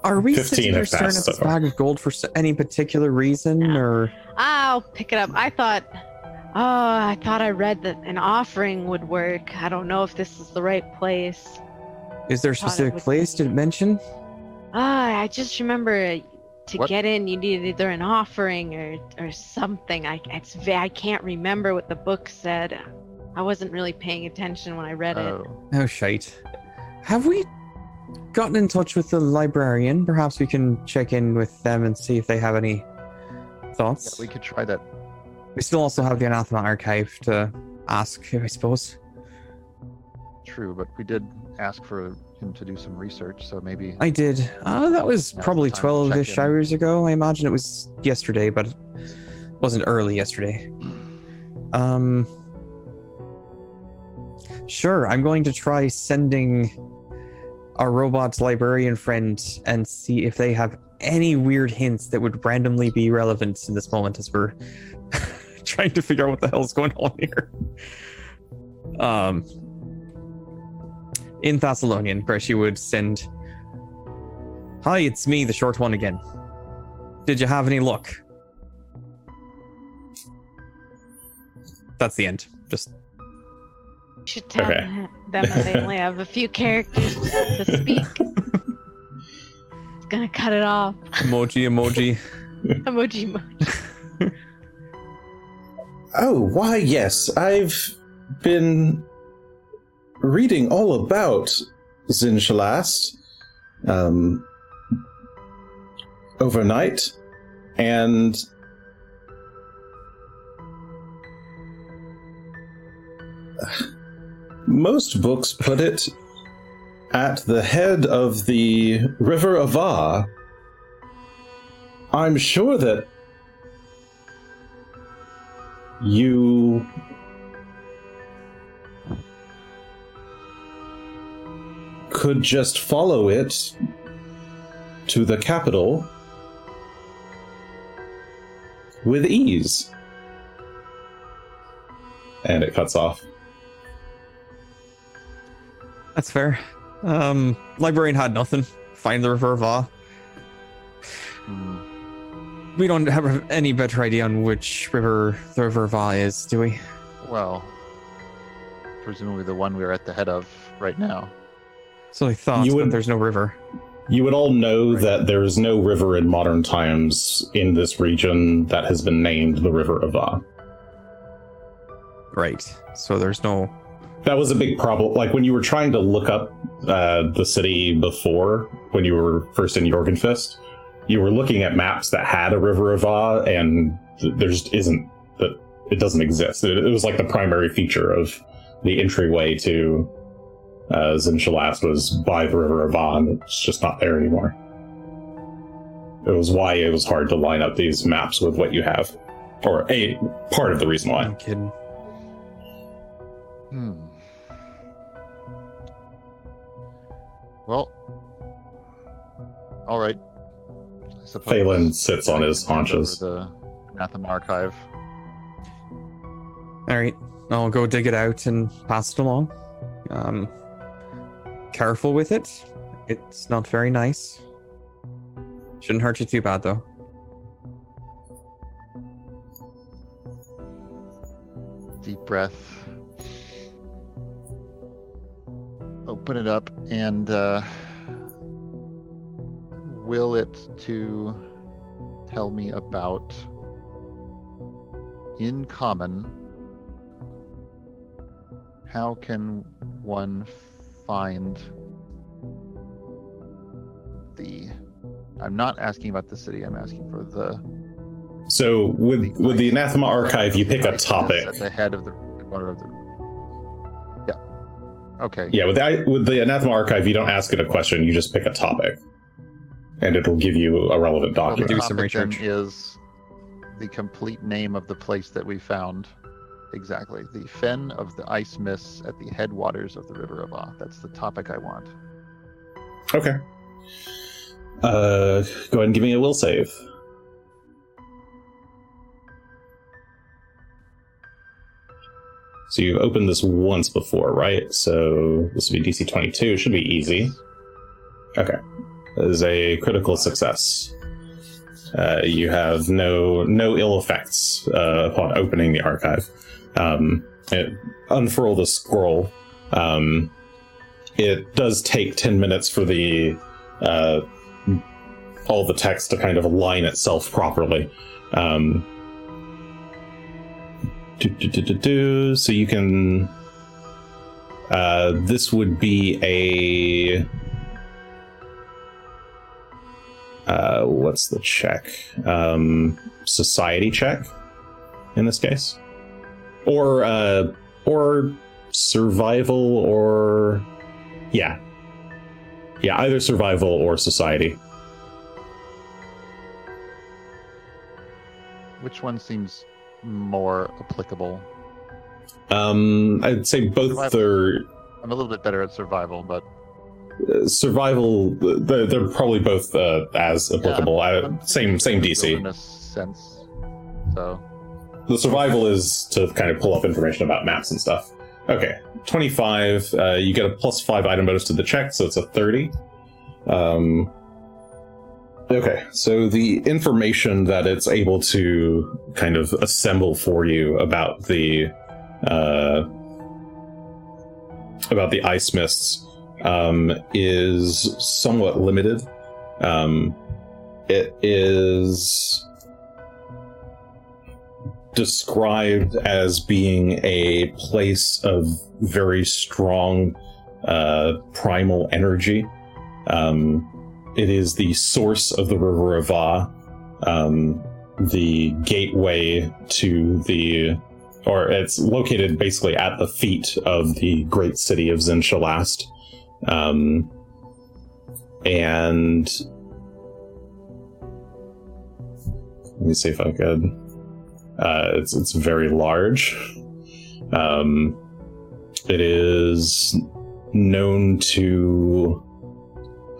are we sitting here staring at this bag of gold for any particular reason? No. Or I'll pick it up. I thought I read that an offering would work. I don't know if this is the right place. Is there a specific place to mention? I just remember get in, you needed either an offering or something. I can't remember what the book said. I wasn't really paying attention when I read it. Oh, shite. Have we gotten in touch with the librarian? Perhaps we can check in with them and see if they have any thoughts. Yeah, we could try that. We still also have the Anathema Archive to ask, I suppose. True, but we did ask for him to do some research, so maybe I did. That was probably 12-ish hours ago. I imagine it was yesterday, but it wasn't early yesterday. Sure, I'm going to try sending our robot librarian friend and see if they have any weird hints that would randomly be relevant in this moment as we're trying to figure out what the hell's going on here. In Thessalonian, Grushy would send, "Hi, it's me, the short one again. Did you have any luck?" That's the end. Just should tell them that they only have a few characters to speak. It's gonna cut it off. Emoji. Emoji. Oh, why, yes. I've been... reading all about Xin-Shalast overnight, and most books put it at the head of the River of Ava. I'm sure that you... could just follow it to the capital with ease. And it cuts off. That's fair. Librarian had nothing. Find the River of Ava. We don't have any better idea on which river the River of Ava is, do we? Well, presumably the one we're at the head of right now. So I thought that there's no river. You would all know that there is no river in modern times in this region that has been named the River of Ava. Right. So there's no... That was a big problem. Like, when you were trying to look up the city before, when you were first in Jorgenfest, you were looking at maps that had a River of Ava, and there just isn't... It doesn't exist. It was like the primary feature of the entryway to... Xin-Shalast was by the River of Ava. It's just not there anymore. It was why it was hard to line up these maps with what you have, or a part of the reason why. I'm kidding. Well, all right. Phelan sits on his haunches. The Anathema Archive. All right, I'll go dig it out and pass it along. Careful with it. It's not very nice. Shouldn't hurt you too bad, though. Deep breath. Open it up and will it to tell me about, in common, how can one find the... I'm not asking about the city, I'm asking for the... So with the Anathema Archive, you pick a topic. At the head of the... Yeah. Okay. Yeah, with the Anathema Archive, you don't ask it a question, you just pick a topic. And it'll give you a relevant document. Well, the topic then is the complete name of the place that we found. Exactly. The Fen of the Ice Mists at the headwaters of the River of Ava. That's the topic I want. Okay. Go ahead and give me a will save. So you've opened this once before, right? So this would be DC 22. Should be easy. Okay. That is a critical success. You have no ill effects upon opening the archive. Unfurl the scroll. It does take 10 minutes for the all the text to kind of align itself properly. So you can... this would be a... what's the check? Society check, in this case, or survival, or yeah, either survival or society. Which one seems more applicable? I'd say both survival. I'm a little bit better at survival, but. Survival, they're probably both as applicable. Same DC. In a sense, so. The survival is to kind of pull up information about maps and stuff. Okay, 25. You get a +5 item bonus to the check, so it's a 30. Okay, so the information that it's able to kind of assemble for you about the ice mists. Is somewhat limited. It is described as being a place of very strong primal energy. It is the source of the River of Ava, the gateway to the... or it's located basically at the feet of the great city of Xin-Shalast. And let me see if I could. It's very large. It is known to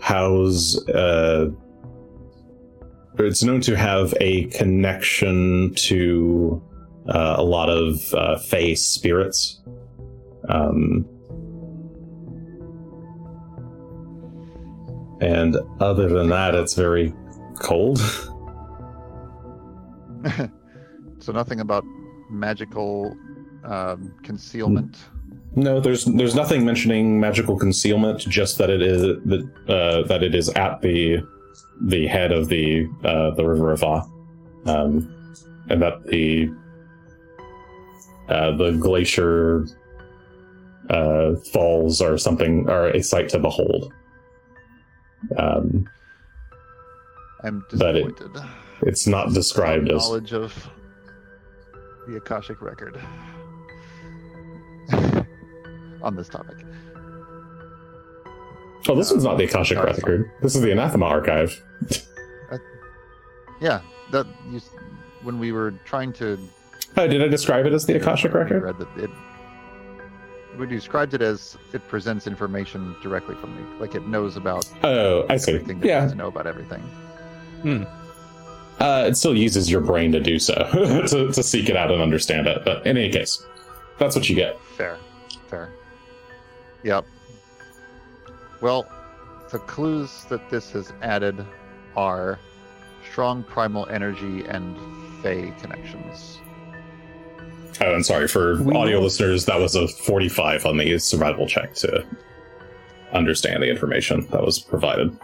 house. It's known to have a connection to a lot of fae spirits. And other than that, it's very cold. So nothing about magical concealment? No, there's nothing mentioning magical concealment. Just that it is at the head of the River of Ava, and that the glacier falls or something are a sight to behold. I'm disappointed. But it's not described as knowledge of the Akashic record on this topic. Oh, this one's not the Akashic record. This is the Anathema Archive. When we were trying to, did I describe it as the Akashic record? Read that it, we described it as it presents information directly from me, like it knows about. Oh, I see. Everything that it doesn't know about everything. Hmm. It still uses your brain to do so, to seek it out and understand it. But in any case, that's what you get. Fair. Yep. Well, the clues that this has added are strong primal energy and fey connections. Oh, and sorry, for audio listeners, that was a 45 on the survival check to understand the information that was provided.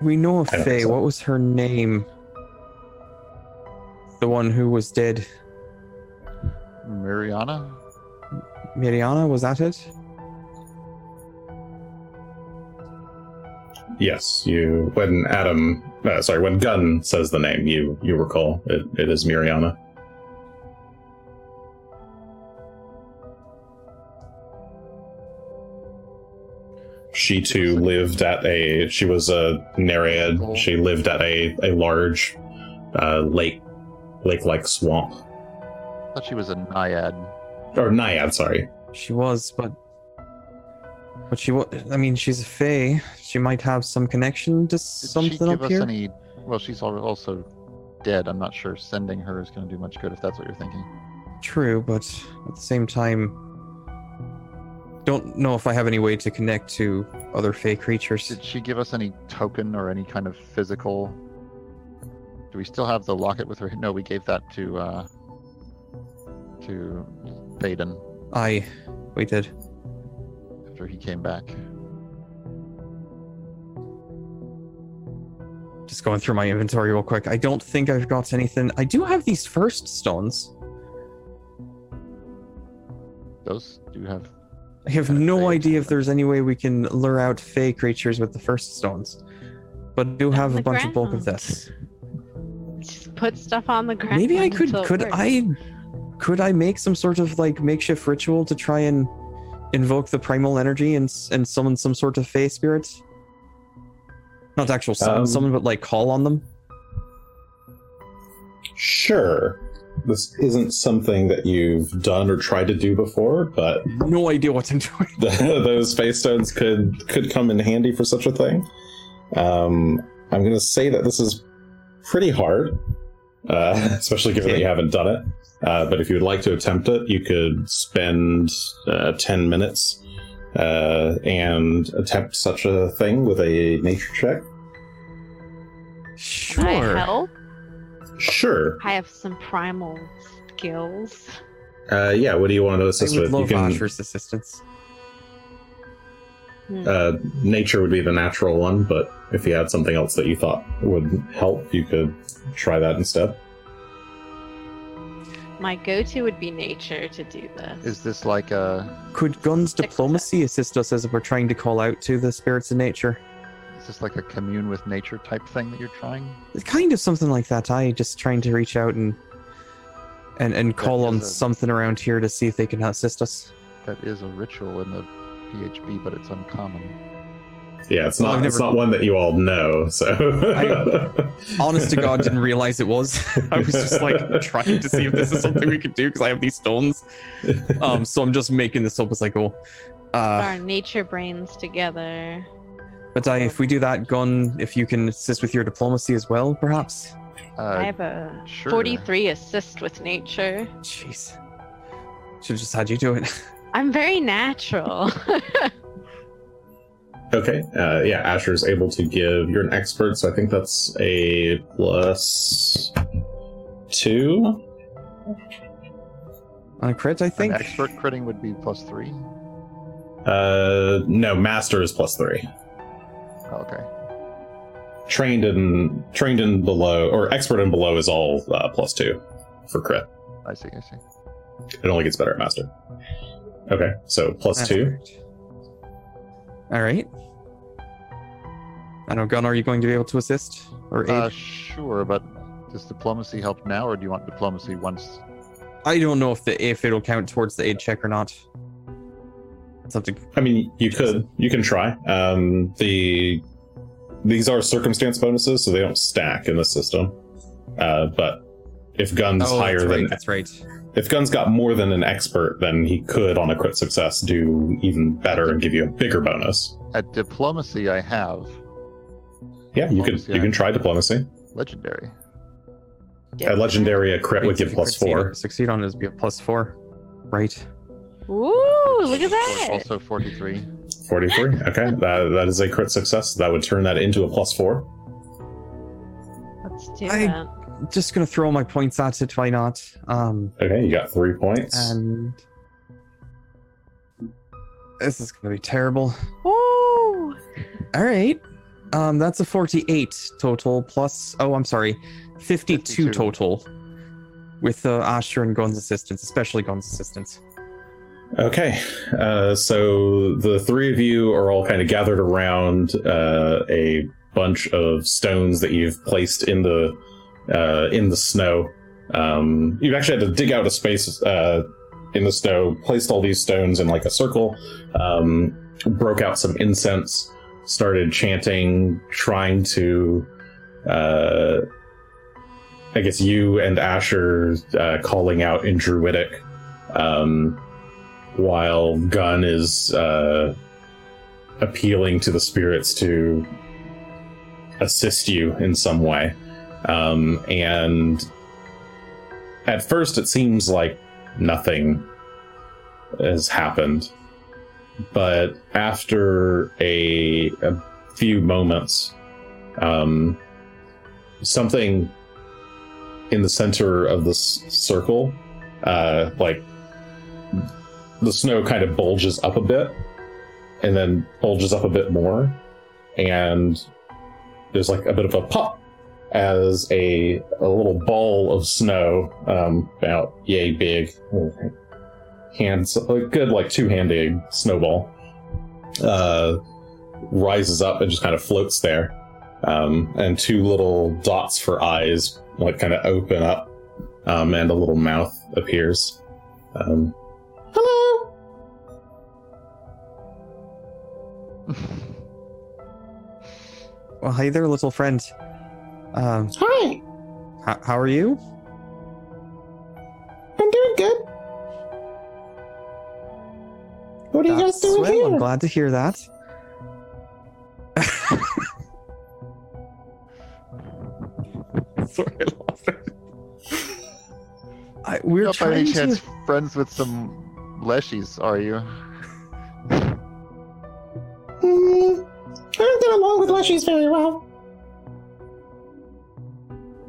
We know of Faye. What was her name? The one who was dead. Mariana? Mariana, was that it? Yes, when Gunn says the name, you recall it is Mariana. She too lived at a large lake-like swamp. I thought she was a naiad. Or naiad, sorry. She was, but she was, I mean, she's a fae. She might have some connection to something up here. Well, she's also dead. I'm not sure sending her is going to do much good if that's what you're thinking. True, but at the same time, don't know if I have any way to connect to other fey creatures. Did she give us any token or any kind of physical? Do we still have the locket with her? No, we gave that to Payden. Aye, we did. After he came back. Just going through my inventory real quick. I don't think I've got anything. I do have these first stones. Those do have... I have no idea if there's any way we can lure out fey creatures with the first stones, but I do have a bunch of bulk of this. Just put stuff on the ground. Maybe I could I make some sort of like makeshift ritual to try and invoke the primal energy and summon some sort of fey spirits? Not actual summon, but like call on them. Sure. This isn't something that you've done or tried to do before, but... No idea what I'm doing. Those face stones could come in handy for such a thing. I'm going to say that this is pretty hard, especially given that you haven't done it. But if you would like to attempt it, you could spend 10 minutes and attempt such a thing with a nature check. Sure. Can I help? Sure. I have some primal skills. Yeah, what do you want to assist with? You can... Asher's assistance. Nature would be the natural one, but if you had something else that you thought would help, you could try that instead. My go-to would be nature to do this. Is this like a... Could Gun's diplomacy assist us as if we're trying to call out to the spirits of nature? Is this like a commune with nature type thing that you're trying? It's kind of something like that. I just trying to reach out and call on something around here to see if they can assist us. That is a ritual in the PHB, but it's uncommon. Yeah, it's not one that you all know, so... I, honest to God, didn't realize it was. I was just like trying to see if this is something we could do because I have these stones. So I'm just making this up as I go. Our nature brains together... But if we do that, Gun, if you can assist with your diplomacy as well, perhaps? I have a 43 assist with nature. Jeez. Should have just had you do it. I'm very natural. Okay. Asher is able to give... You're an expert, so I think that's a +2? On a crit, I think? An expert critting would be +3? No, master is +3. Okay. Trained in below, or expert in below is all +2 for crit. I see. It only gets better at master. Okay, so +2. All right. I know, Gunn, are you going to be able to assist or aid? Sure, but does diplomacy help now, or do you want diplomacy once? I don't know if it'll count towards the aid check or not. Something. I mean, you can try. These are circumstance bonuses, so they don't stack in the system. But if Gunn's higher than If Gun's got more than an expert, then he could, on a crit success, do even better and give you a bigger bonus. At diplomacy, I have. Yeah, you can try diplomacy. Legendary. Yeah. At legendary, a crit would give plus 4. Succeed on is be a plus 4, right? Ooh, look at that! Also 43. 43. Okay, that is a crit success. That would turn that into a plus 4. Let's do that. Just gonna throw my points at it, why not? Okay, you got 3 points. And this is gonna be terrible. Ooh! Alright. That's a 48 total plus 52 total. With Asher and Gon's assistance, especially Gon's assistance. Okay. So the three of you are all kind of gathered around a bunch of stones that you've placed in the snow. You've actually had to dig out a space in the snow, placed all these stones in like a circle, broke out some incense, started chanting, trying to I guess you and Asher calling out in Druidic, while Gun is appealing to the spirits to assist you in some way. And at first it seems like nothing has happened, but after a few moments, something in the center of this circle, like the snow kind of bulges up a bit and then bulges up a bit more, and there's like a bit of a pop as a little ball of snow, about yay big, hands, a good like two-handed snowball, rises up and just kind of floats there, and two little dots for eyes like kind of open up, and a little mouth appears. Hello. Well, hi there, little friend. Hi. How are you? I'm doing good. What are you guys doing here? I'm glad to hear that. Sorry, I lost it. We're not by any chance friends with some leshies, are you? I don't get along with leshies very well.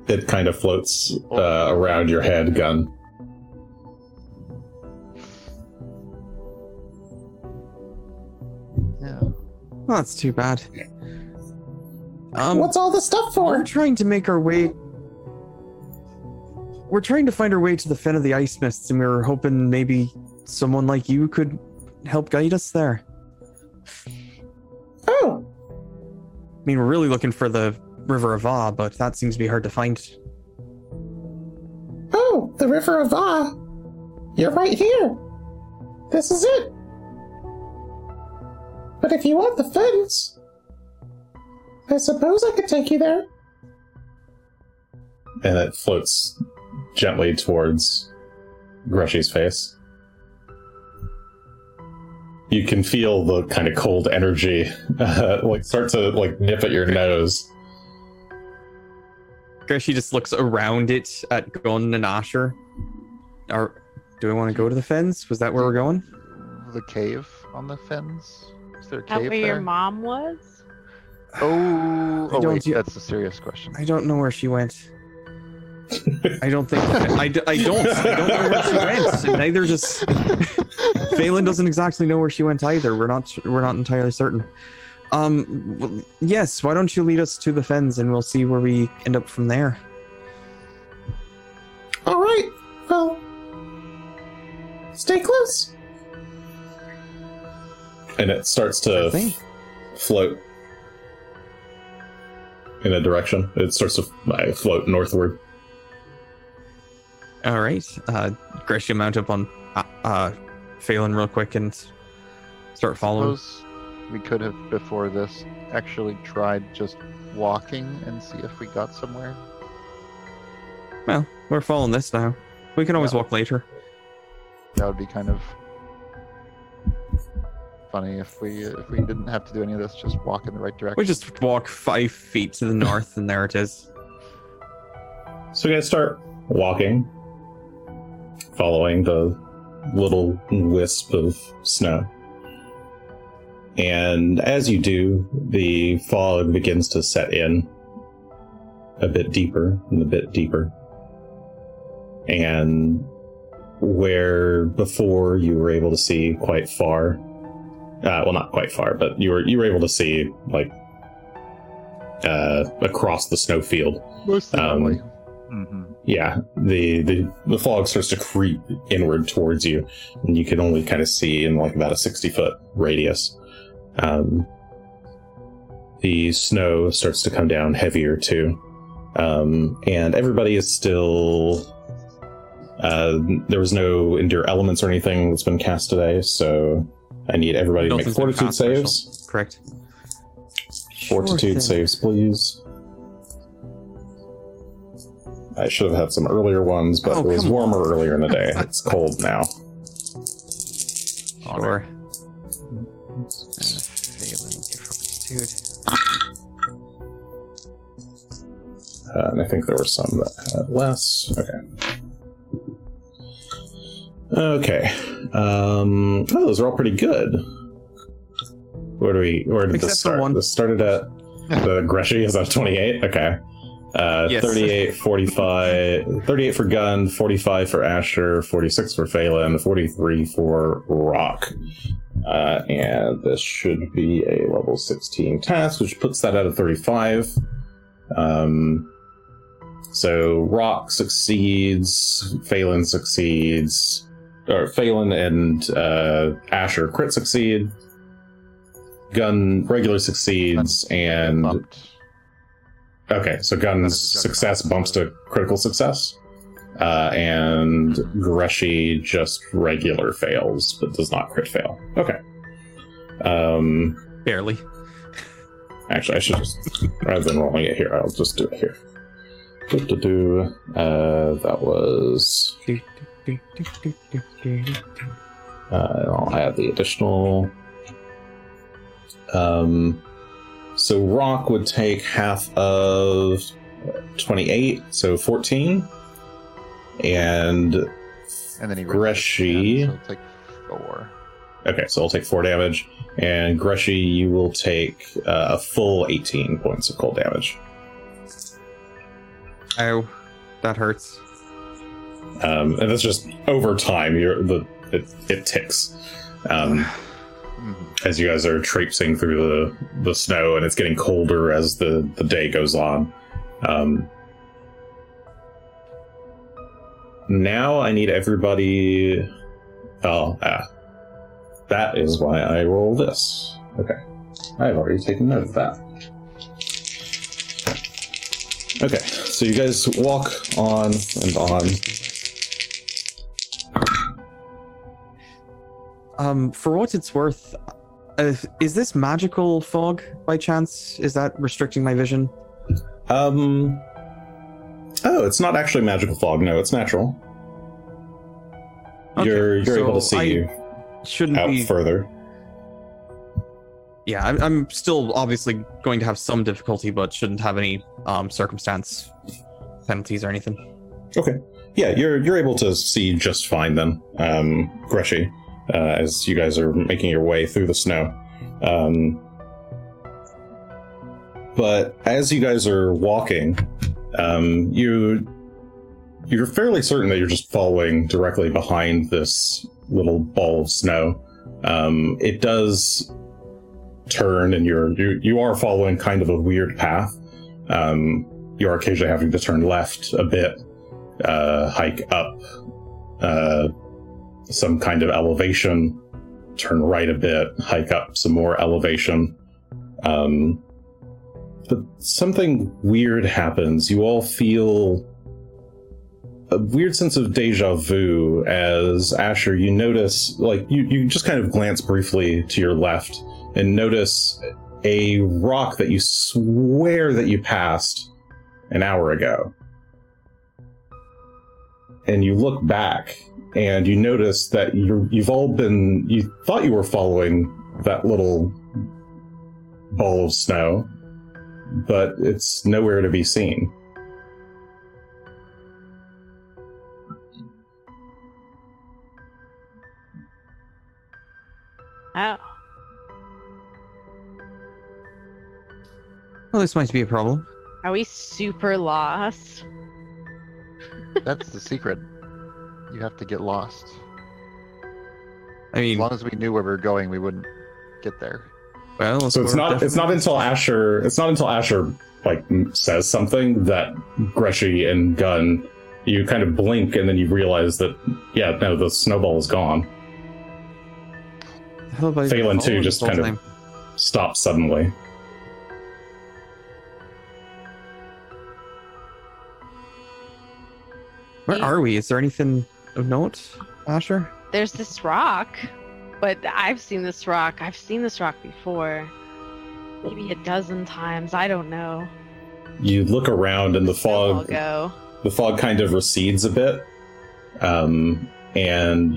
It kind of floats around your head, Gun. Yeah. Well, that's too bad. What's all this stuff for? We're trying to make our way... We're trying to find our way to the Fen of the Ice Mists, and we were hoping maybe someone like you could help guide us there. Oh! I mean, we're really looking for the River of Ava, but that seems to be hard to find. Oh, the River of Ava. You're right here. This is it. But if you want the fence, I suppose I could take you there. And it floats gently towards Grushy's face. You can feel the kind of cold energy like start to like nip at your nose. Grushy just looks around it at Gon and Asher. Do we want to go to the fens? Was that where we're going? The cave on the fens? Is there a cave there? That where your mom was? Oh, wait, that's a serious question. I don't know where she went. I don't know where she went. And neither just... Phelan doesn't exactly know where she went either. We're not entirely certain. Yes, why don't you lead us to the fens and we'll see where we end up from there. All right, well, stay close. And it starts to float in a direction. It starts to float northward. All right, Grushy, mount up on Phelan real quick and start following. We could have, before this, actually tried just walking and see if we got somewhere. Well, we're following this now. We can always walk later. that would be kind of funny if we didn't have to do any of this, just walk in the right direction. We just walk 5 feet to the north and there it is. So you guys start walking, following the little wisp of snow. And as you do, the fog begins to set in a bit deeper and a bit deeper. And where before you were able to see quite far, well, not quite far, but you were able to see, like, across the snowfield. Most definitely. Yeah, the fog starts to creep inward towards you, and you can only kind of see in, like, about a 60-foot radius. The snow starts to come down heavier too, and everybody is still. There was no endure elements or anything that's been cast today, so I need everybody to make fortitude saves. Correct. Fortitude saves, please. I should have had some earlier ones, but it was warmer earlier in the day. It's cold now. Sure. And I think there were some that had less. Okay. Those are all pretty good. Where did this start? This started at the Grushy is at 28. Okay. Yes. 38, 45, 38 for Gun, 45 for Asher, 46 for Phelan, 43 for Rock. And this should be a level 16 task, which puts that at a 35. So Rock succeeds, Phelan succeeds, or Phelan and Asher crit succeed, Gun regular succeeds, and... Okay, so Gun's success bumps to critical success, and Grushy just regular fails, but does not crit fail. Okay. Barely. Actually, I should just, rather than rolling it here, I'll just do it here. That was... I'll add the additional... So Rock would take half of 28, so 14. And then he Grushy... So take 4. Okay, so I'll take 4 damage. And Grushy, you will take a full 18 points of cold damage. Oh, that hurts. And that's just over time. It ticks. As you guys are traipsing through the snow, and it's getting colder as the day goes on. Now I need everybody... That is why I roll this. Okay. I've already taken note of that. Okay, so you guys walk on and on. For what it's worth, is this magical fog by chance? Is that restricting my vision? It's not actually magical fog. No, it's natural. Okay, you're so able to see further. Yeah, I'm still obviously going to have some difficulty, but shouldn't have any circumstance penalties or anything. Okay. Yeah, you're able to see just fine then, Grushy. As you guys are making your way through the snow. But as you guys are walking, you're fairly certain that you're just following directly behind this little ball of snow. It does turn, and you are following kind of a weird path. You are occasionally having to turn left a bit, hike up, some kind of elevation, turn right a bit, hike up some more elevation. But something weird happens. You all feel a weird sense of deja vu as Asher, you notice, like, you just kind of glance briefly to your left and notice a rock that you swear that you passed an hour ago. and you look back and you notice that you thought you were following that little ball of snow, but it's nowhere to be seen. Oh. Well, this might be a problem. Are we super lost? That's the secret. You have to get lost. I mean, as long as we knew where we were going, we wouldn't get there. Well, so it's not until Asher like says something that Grushy and Gun, you kind of blink and then you realize that the snowball is gone. Phelan too just kind of stops suddenly. Where are we? Is there anything of note, Asher? There's this rock, but I've seen this rock before. Maybe 12 times. I don't know. You look around and the fog kind of recedes a bit. And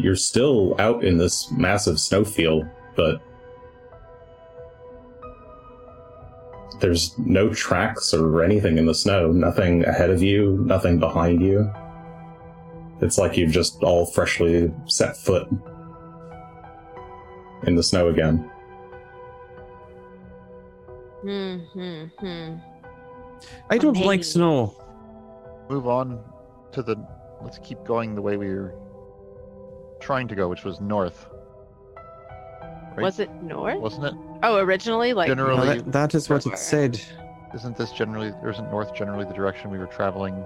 you're still out in this massive snowfield, but there's no tracks or anything in the snow. Nothing ahead of you, nothing behind you. It's like you've just all freshly set foot in the snow again. I don't like snow. Move on to let's keep going the way we were trying to go, which was north. Right? Was it north? Wasn't it? Oh, originally? Like generally, that is what it said. Isn't north generally the direction we were traveling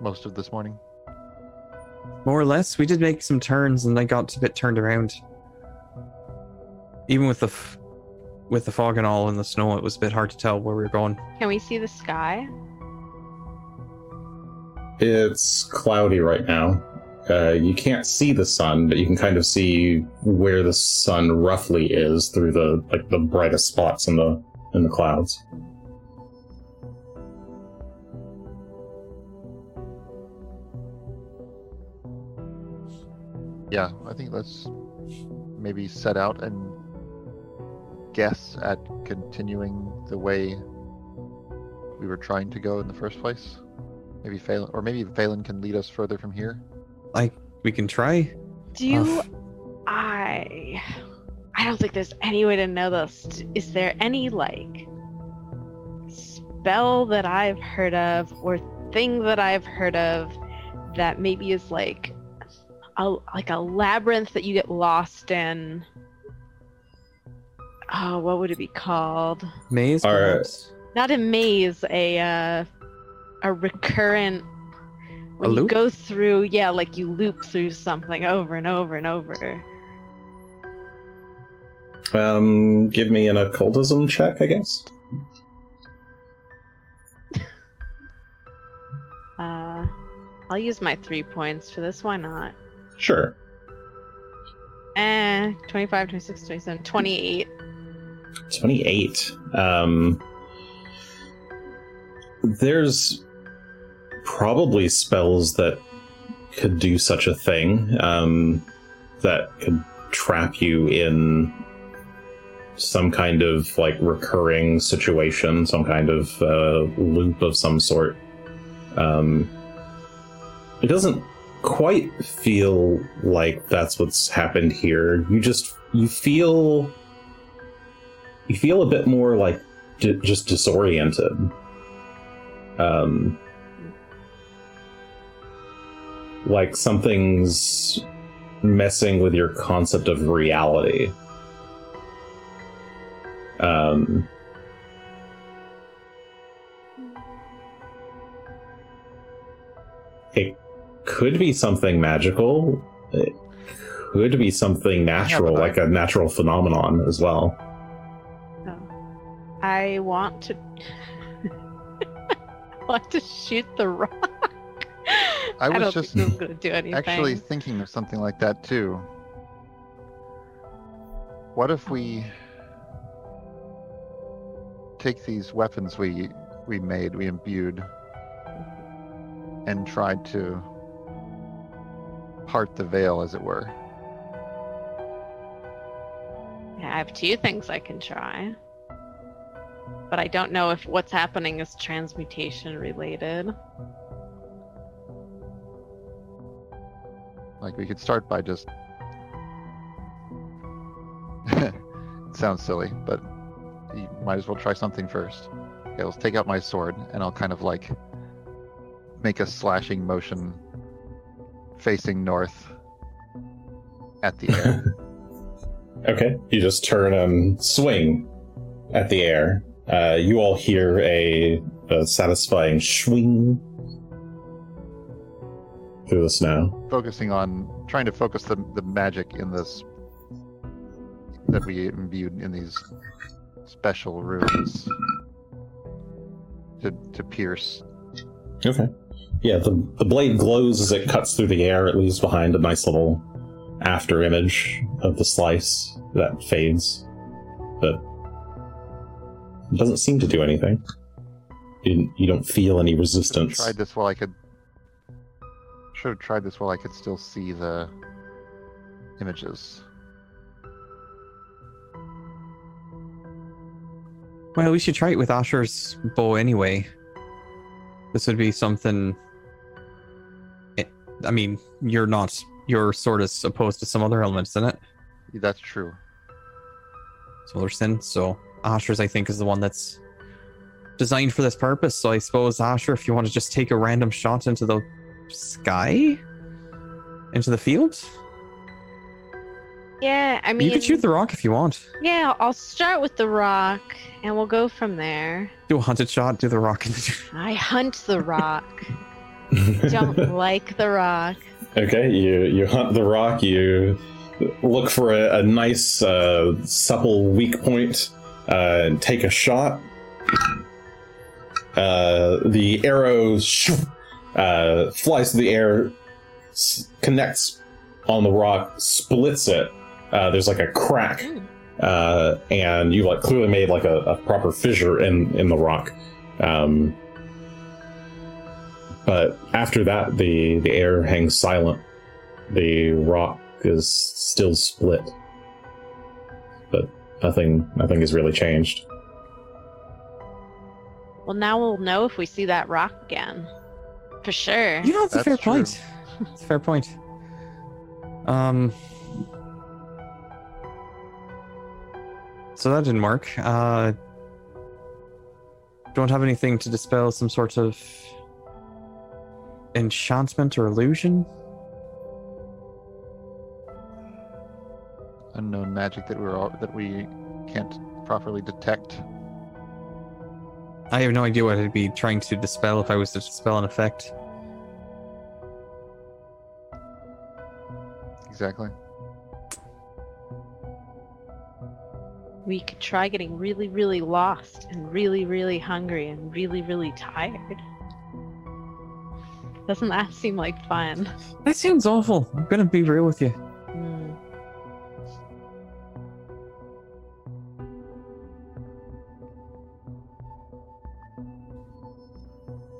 most of this morning? More or less. We did make some turns and I got a bit turned around. Even with the fog and all and the snow, it was a bit hard to tell where we were going. Can we see the sky? It's cloudy right now. You can't see the sun, but you can kind of see where the sun roughly is through the brightest spots in the clouds. Yeah, I think let's maybe set out and guess at continuing the way we were trying to go in the first place. Maybe Phelan can lead us further from here. We can try. I don't think there's any way to know this. Is there any, spell that I've heard of or thing that I've heard of that maybe is, a labyrinth that you get lost in? Oh, what would it be called? Maze? Perhaps? Not a maze, a recurrent... When you go through, you loop through something over and over and over. Give me an occultism check, I guess. I'll use my 3 points for this, why not? Sure. 25, 26, 27, 28. 28. There's... probably spells that could do such a thing, that could trap you in some kind of recurring situation, some kind of loop of some sort. It doesn't quite feel like that's what's happened here. You feel a bit more just disoriented. Like something's messing with your concept of reality. It could be something magical. It could be something natural, like a natural phenomenon as well. Oh. I want to shoot the rock. I was actually thinking of something like that too. What if we take these weapons we imbued and tried to part the veil, as it were. I have two things I can try. But I don't know if what's happening is transmutation related. Like, we could start by just... It sounds silly, but you might as well try something first. Okay, let's take out my sword, and I'll kind of, like, make a slashing motion facing north at the air. Okay, you just turn and swing at the air. You all hear a satisfying swing through the snow. Trying to focus the magic in this that we imbued in these special runes to pierce. Okay. Yeah, the blade glows as it cuts through the air. It leaves behind a nice little after image of the slice that fades, but it doesn't seem to do anything. You don't feel any resistance. Should have tried this while I could still see the images. Well, we should try it with Asher's bow anyway. This would be something... I mean, your sword is opposed to some other elements, isn't it? That's true. So Asher's, I think, is the one that's designed for this purpose. So I suppose, Asher, if you want to just take a random shot into the sky? Into the field? Yeah, I mean... You can shoot the rock if you want. Yeah, I'll start with the rock, and we'll go from there. Do a hunted shot, do the rock. I hunt the rock. Don't like the rock. Okay, you hunt the rock, you look for a nice, supple weak point, and take a shot. The arrow flies through the air, connects on the rock, splits it. There's like a crack, and you like clearly made like a proper fissure in the rock. But after that, the air hangs silent. The rock is still split, but nothing has really changed. Well, now we'll know if we see that rock again, for sure. You know, that's a fair point. It's a fair point. So that didn't work. Don't have anything to dispel some sort of enchantment or illusion? Unknown magic that we can't properly detect. I have no idea what I'd be trying to dispel if I was to dispel an effect. Exactly. We could try getting really, really lost and really, really hungry and really, really tired. Doesn't that seem like fun? That sounds awful. I'm going to be real with you.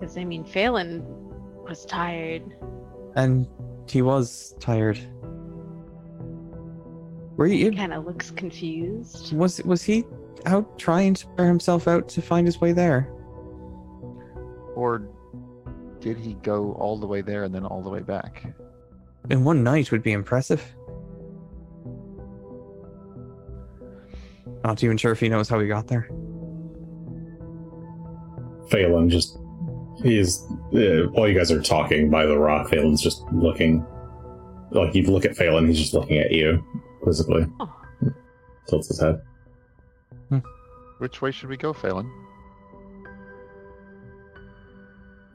Because, I mean, Phelan was tired. And he was tired. He kind of looks confused. Was he out trying to bear himself out to find his way there? Or did he go all the way there and then all the way back? In one night would be impressive. Not even sure if he knows how he got there. Phelan just... while you guys are talking by the rock, Phelan's just looking... Like, you look at Phelan, he's just looking at you. Physically. Oh. Tilts his head. Which way should we go, Phelan?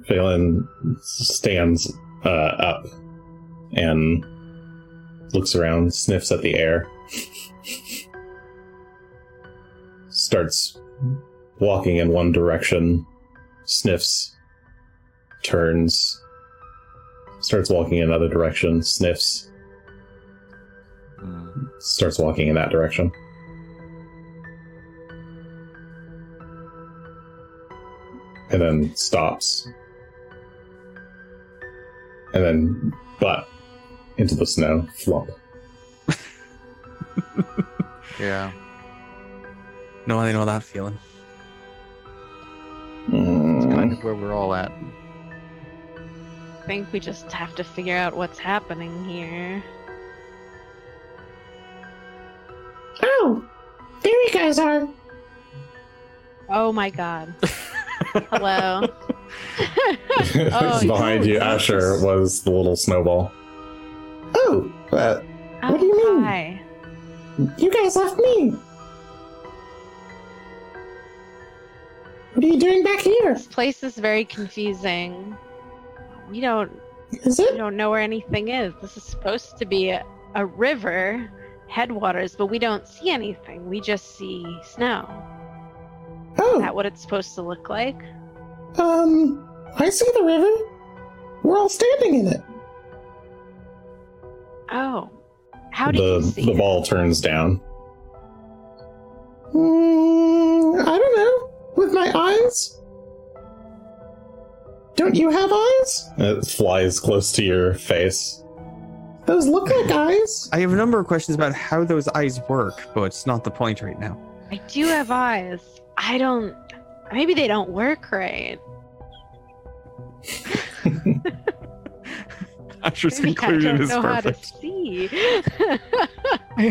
Phelan stands up and looks around, sniffs at the air, starts walking in one direction, sniffs, turns, starts walking in another direction, sniffs, starts walking in that direction. And then stops. And then, but into the snow, flop. Yeah. No, I know that feeling. It's kind of where we're all at. I think we just have to figure out what's happening here. Oh! There you guys are! Oh my god. Hello. Behind you, Asher, was the little snowball. Oh! What do you mean? Hi. You guys left me! What are you doing back here? This place is very confusing. You don't know where anything is. This is supposed to be a river, headwaters, but we don't see anything. We just see snow. Oh. Is that what it's supposed to look like? I see the river. We're all standing in it. Oh. How do you see it? The ball turns down. I don't know. With my eyes? Don't you have eyes? It flies close to your face. Those look like eyes. I have a number of questions about how those eyes work, but it's not the point right now. I do have eyes. Maybe they don't work right. Asher's conclusion is perfect. I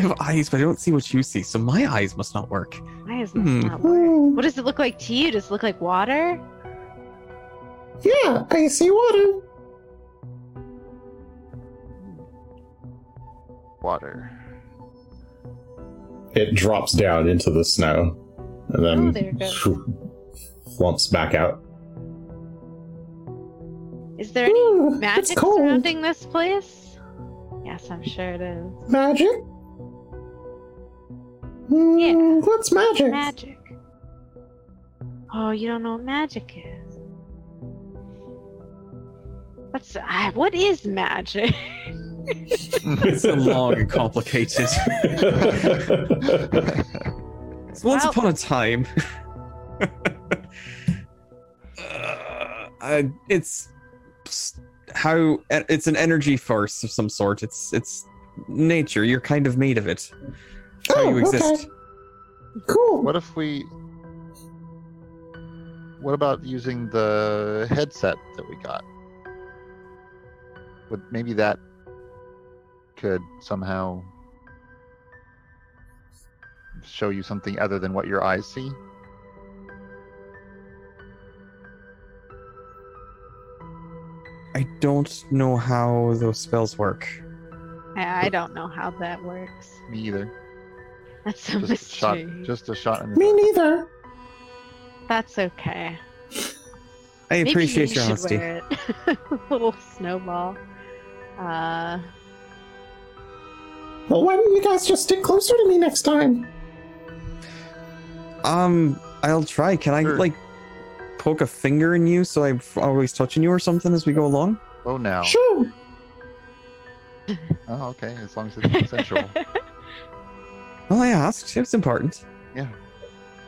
have eyes, but I don't see what you see, so my eyes must not work. My eyes must not work. What does it look like to you? Does it look like water? Yeah, I see water. Water. It drops down into the snow, and then flumps back out. Is there any magic surrounding this place? Yes, I'm sure it is. Magic? Yeah. What's magic? Magic. Oh, you don't know what magic is. What is magic? It's so long and complicated. Once upon a time, it's an energy force of some sort. It's nature. You're kind of made of it. You exist. Okay. Cool. What about using the headset that we got? But maybe that could somehow show you something other than what your eyes see. I don't know how those spells work. I don't know how that works. Me either. That's a mystery. Just a shot in the dark. Me neither. That's okay. I appreciate your honesty. Wear it. Little snowball. Well, why don't you guys just stick closer to me next time? I'll try. Can I, poke a finger in you so I'm always touching you or something as we go along? Oh, now. Sure. Oh, okay. As long as it's consensual. Well, I asked. It was important. Yeah.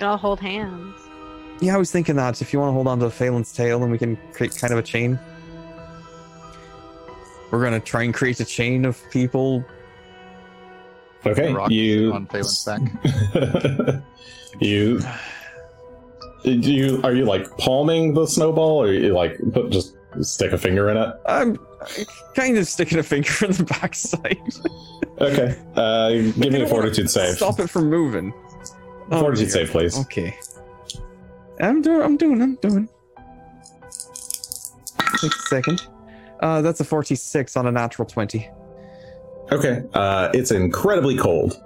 I'll hold hands. Yeah, I was thinking that. If you want to hold on to Phelan's tail, then we can create kind of a chain. We're going to try and create a chain of people. Okay, you... on Phelan's back. Are you, palming the snowball? Or are you, just stick a finger in it? I'm kind of sticking a finger in the backside. Okay, give me a fortitude save. Stop it from moving. Fortitude save, please. Okay. I'm doing. Take a second. That's a 46 on a natural 20. Okay. It's incredibly cold.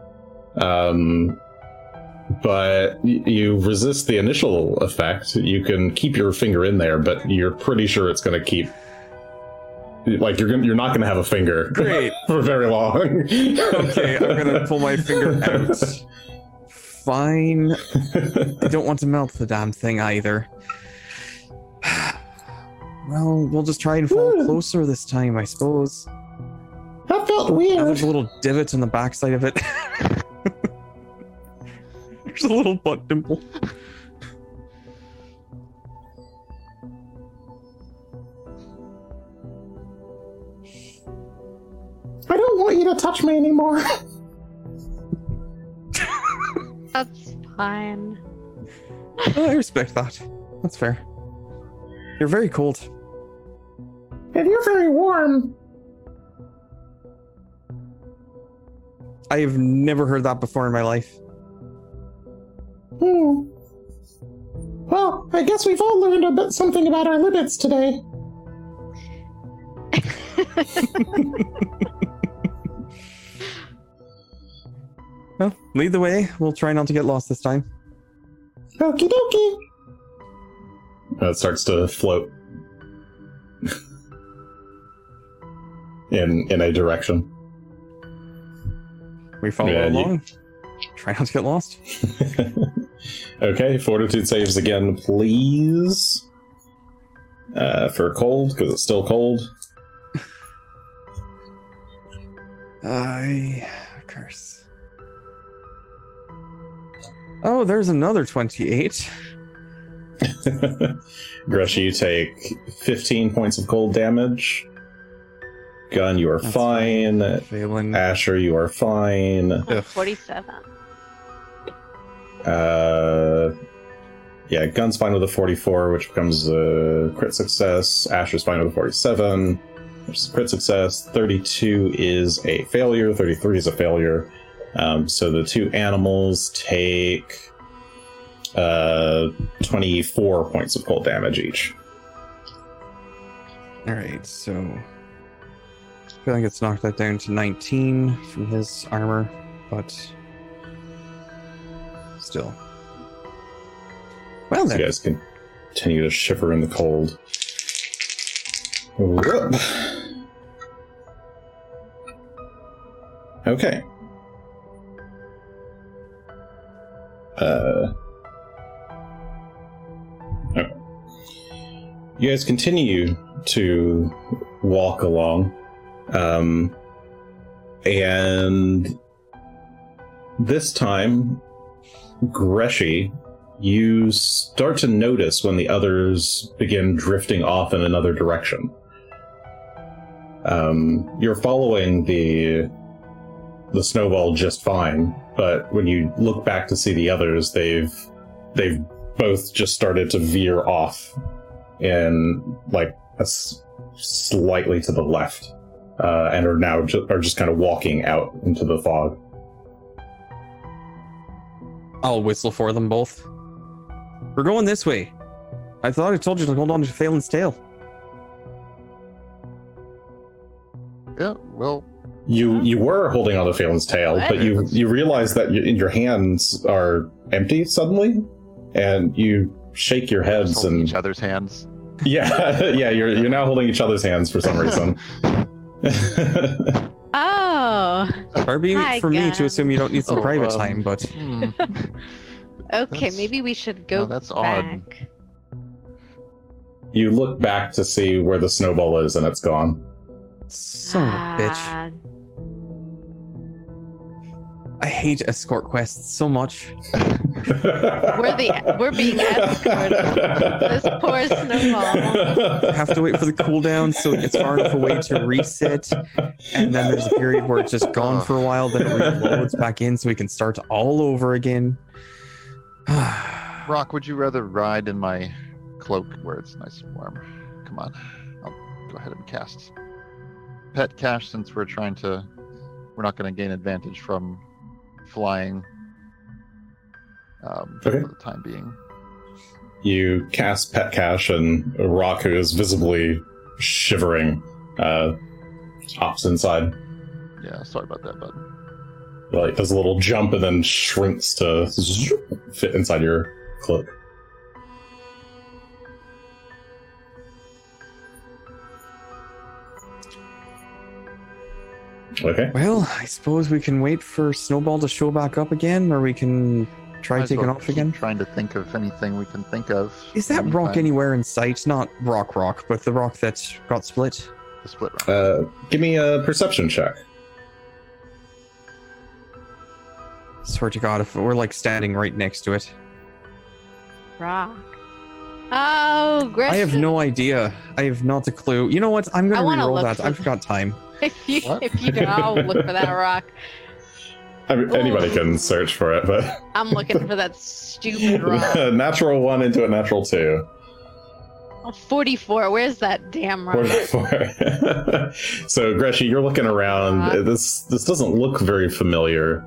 But you resist the initial effect. You can keep your finger in there, but you're pretty sure it's going to keep... you're not going to have a finger. Great. For very long. Okay, I'm going to pull my finger out. Fine. I don't want to melt the damn thing either. Well, we'll just try and fall closer this time, I suppose. That felt weird. Now there's a little divot on the backside of it. There's a little butt dimple. I don't want you to touch me anymore. That's fine. I respect that. That's fair. You're very cold. And you're very warm. I have never heard that before in my life. Hmm. Well, I guess we've all learned a bit something about our limits today. Well, lead the way. We'll try not to get lost this time. Okie dokie. It starts to float in a direction. We follow along. Try not to get lost. Okay, fortitude saves again, please. For cold, because it's still cold. I curse. Oh, there's another 28. Grushy, you take 15 points of cold damage. Gun, you are fine. Phelan. Asher, you are fine. Oh, 47. Yeah, Gun's fine with a 44, which becomes a crit success. Asher's fine with a 47, which is a crit success. 32 is a failure. 33 is a failure. So the two animals take 24 points of cold damage each. Alright, so I feel like it's knocked that down to 19 from his armor, but still. Well, then. You guys can continue to shiver in the cold. Whoop. Okay. You guys continue to walk along, and this time, Grushy, you start to notice when the others begin drifting off in another direction. You're following the snowball just fine, but when you look back to see the others, they've both just started to veer off. And like slightly to the left, and are now just kind of walking out into the fog. I'll whistle for them both. We're going this way. I thought I told you to hold on to Phelan's tail. Yeah, well, you were holding on to Phelan's tail, but you realize that your hands are empty suddenly, and you shake your heads and each other's hands. Yeah, yeah, you're now holding each other's hands for some reason. Oh, Barbie, for God. Me to assume you don't need some private time, but okay, maybe we should go. Oh, that's back. Odd. You look back to see where the snowball is, and it's gone. Son of a bitch. I hate escort quests so much. We're being escorted. This poor snowball. Have to wait for the cooldown so it gets far enough away to reset, and then there's a period where it's just gone for a while, then it reloads back in so we can start all over again. Rock, would you rather ride in my cloak where it's nice and warm? Come on, I'll go ahead and cast Pet Cash since we're not going to gain advantage from flying for the time being. You cast Pet Cash, and Rock, who is visibly shivering, hops inside. Yeah, sorry about that, bud. Like, does a little jump and then shrinks to fit inside your cloak. Okay. Well, I suppose we can wait for Snowball to show back up again, or we can try taking off again. Trying to think of anything we can think of. Is that rock anywhere in sight? Not rock, but the rock that got split. The split rock. Give me a perception check. Swear to God, if we're like standing right next to it. Rock. Oh, Gresham. I have no idea. I have not a clue. You know what? I'm going to reroll that. I've got time. If you don't, I'll look for that rock. I mean, anybody can search for it, but... I'm looking for that stupid rock. Natural 1 into a natural 2. Oh, 44. Where's that damn rock? 44. So, Grushy, you're looking around. This doesn't look very familiar.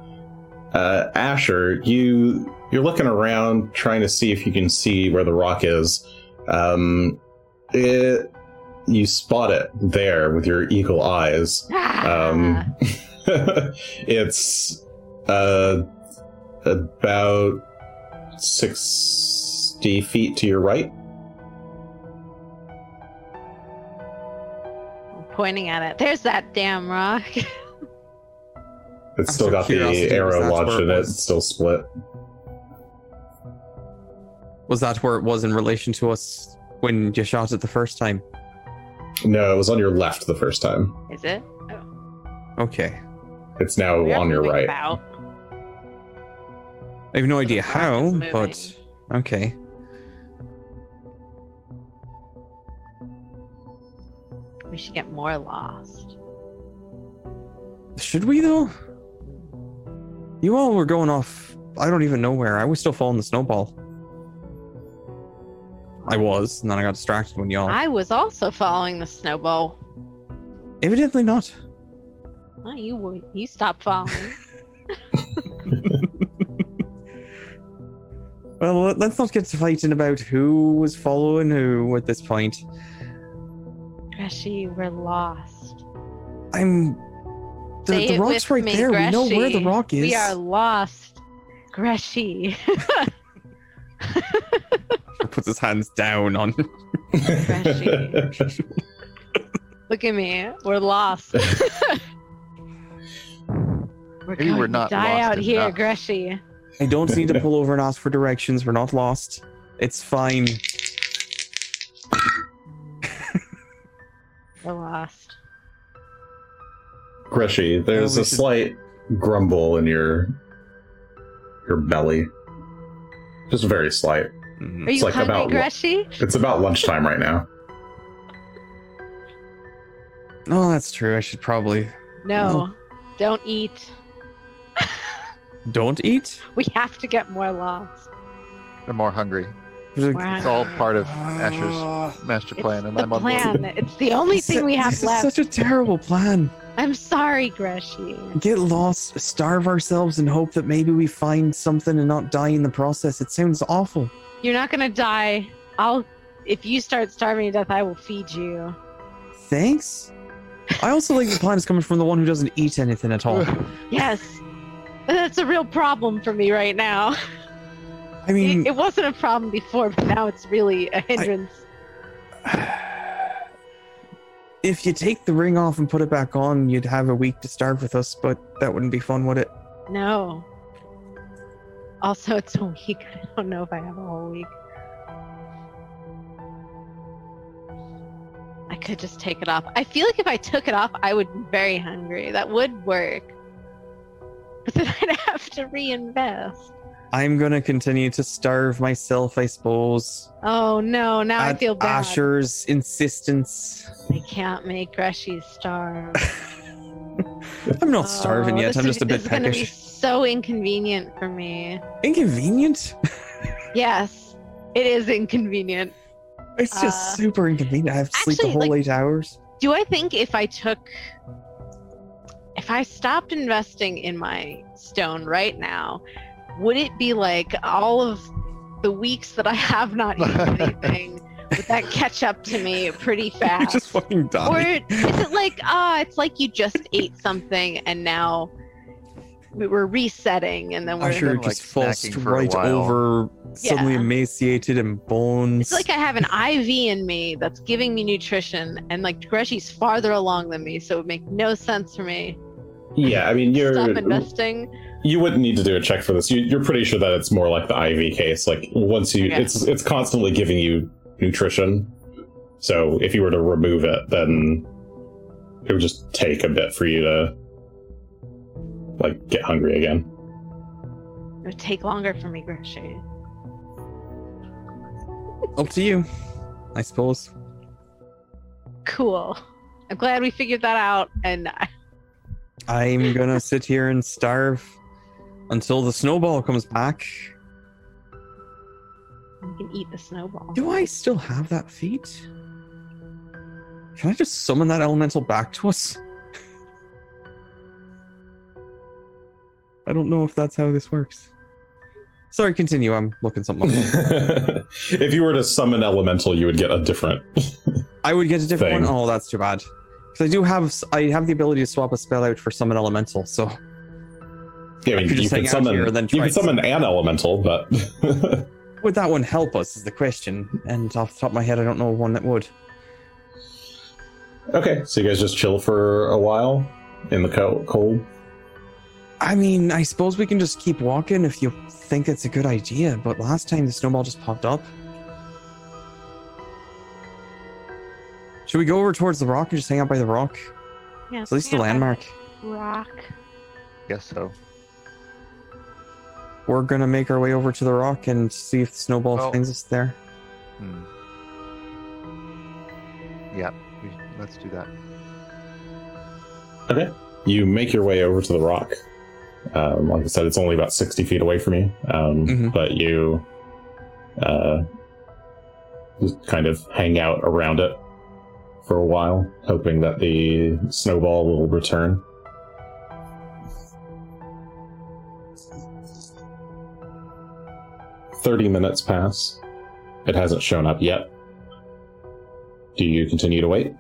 Asher, you're looking around, trying to see if you can see where the rock is. You spot it there with your eagle eyes. It's about 60 feet to your right. I'm pointing at it. There's that damn rock. It's still got the arrow lodged in it. It's still split. Was that where it was in relation to us when you shot it the first time? No, it was on your left the first time. Is it? Oh. Okay. It's now on your right. About. I have no idea how, but okay. We should get more lost. Should we, though? You all were going off. I don't even know where. I was still following the snowball. I was, and then I got distracted when y'all... I was also following the snowball. Evidently not. Well, you stopped following. Well, let's not get to fighting about who was following who at this point. Grushy, we're lost. The rock's right there. Grushy. We know where the rock is. We are lost. Grushy. Puts his hands down on Grushy. Look at me. We're lost. We're not die lost out here, enough. Grushy. I don't need to pull over and ask for directions. We're not lost. It's fine. We're lost. Grushy, there's a slight grumble in your belly. Just very slight. Mm-hmm. Are you hungry, Grushy? It's about lunchtime right now. Oh, that's true. I should probably... No. Don't eat. Don't eat? We have to get more lost. They're more hungry. It's all part of Asher's master plan, and I'm on board. It's the only thing we have left. This is such a terrible plan. I'm sorry, Grushy. Get lost, starve ourselves, and hope that maybe we find something and not die in the process. It sounds awful. You're not gonna die. If you start starving to death, I will feed you. Thanks. I also like the plan is coming from the one who doesn't eat anything at all. Yes. That's a real problem for me right now. I mean... It wasn't a problem before, but now it's really a hindrance. If you take the ring off and put it back on, you'd have a week to starve with us, but that wouldn't be fun, would it? No. Also, it's a week. I don't know if I have a whole week. I could just take it off. I feel like if I took it off, I would be very hungry. That would work. But then I'd have to reinvest. I'm going to continue to starve myself, I suppose. Oh, no. Now I feel bad. Asher's insistence. I can't make Grushy starve. I'm not starving yet. I'm just a bit peckish. This is going to be so inconvenient for me. Inconvenient? Yes. It is inconvenient. It's just super inconvenient. I have to sleep the whole 8 hours. Do I think if I stopped investing in my stone right now... Would it be like all of the weeks that I have not eaten anything, would that catch up to me pretty fast? You just fucking die. Or is it like, it's like you just ate something and now we're resetting and then we're just falls right over, suddenly emaciated and bones. It's like I have an IV in me that's giving me nutrition and like Grushy's farther along than me, so it would make no sense for me. Yeah, I mean, you're... Stop investing. You wouldn't need to do a check for this. You're pretty sure that it's more like the IV case. Like, once you... Okay. It's constantly giving you nutrition. So, if you were to remove it, then it would just take a bit for you to, like, get hungry again. It would take longer for me, Grushy. Up to you, I suppose. Cool. I'm glad we figured that out. And I'm gonna sit here and starve until the snowball comes back. You can eat the snowball. Do I still have that feat? Can I just summon that elemental back to us? I don't know if that's how this works. Sorry, continue. I'm looking something up. If you were to summon elemental, you would get a different I would get a different thing. One? Oh, that's too bad. Because I have the ability to swap a spell out for summon elemental, so... Yeah, I mean, you can summon an elemental, but... Would that one help us is the question, and off the top of my head, I don't know one that would. Okay, so you guys just chill for a while in the cold? I mean, I suppose we can just keep walking if you think it's a good idea, but last time the snowball just popped up. Should we go over towards the rock and just hang out by the rock? Yeah, it's at least the landmark. Rock. Guess so. We're gonna make our way over to the rock and see if the snowball finds us there. Yeah, let's do that. Okay, you make your way over to the rock. Like I said, it's only about 60 feet away from you, but you just kind of hang out around it for a while, hoping that the snowball will return. Thirty minutes pass. It hasn't shown up yet. Do you continue to wait?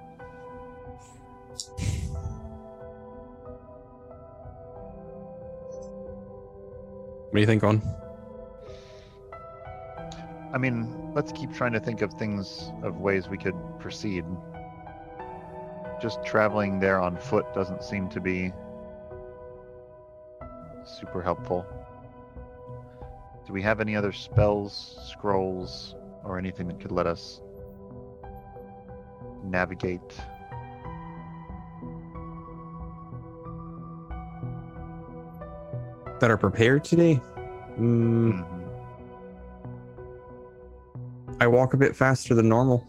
What do you think, Ron? I mean, let's keep trying to think of ways we could proceed. Just traveling there on foot doesn't seem to be super helpful. Do we have any other spells, scrolls, or anything that could let us navigate? That are prepared today? I walk a bit faster than normal.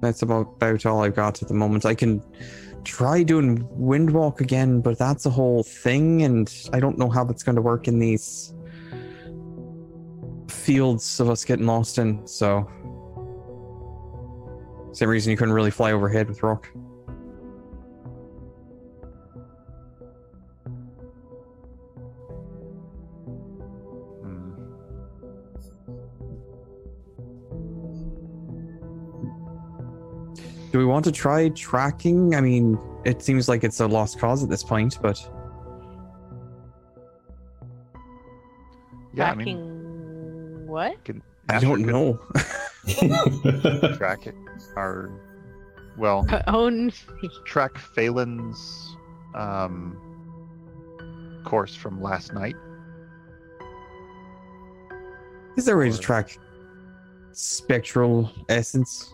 That's about all I've got at the moment. I can try doing windwalk again, but that's a whole thing, and I don't know how that's going to work in these fields of us getting lost in, so... Same reason you couldn't really fly overhead with rock. Do we want to try tracking? I mean, it seems like it's a lost cause at this point, but... Yeah, tracking... what? I don't know. Track track Phelan's course from last night. Is there a way to track spectral essence?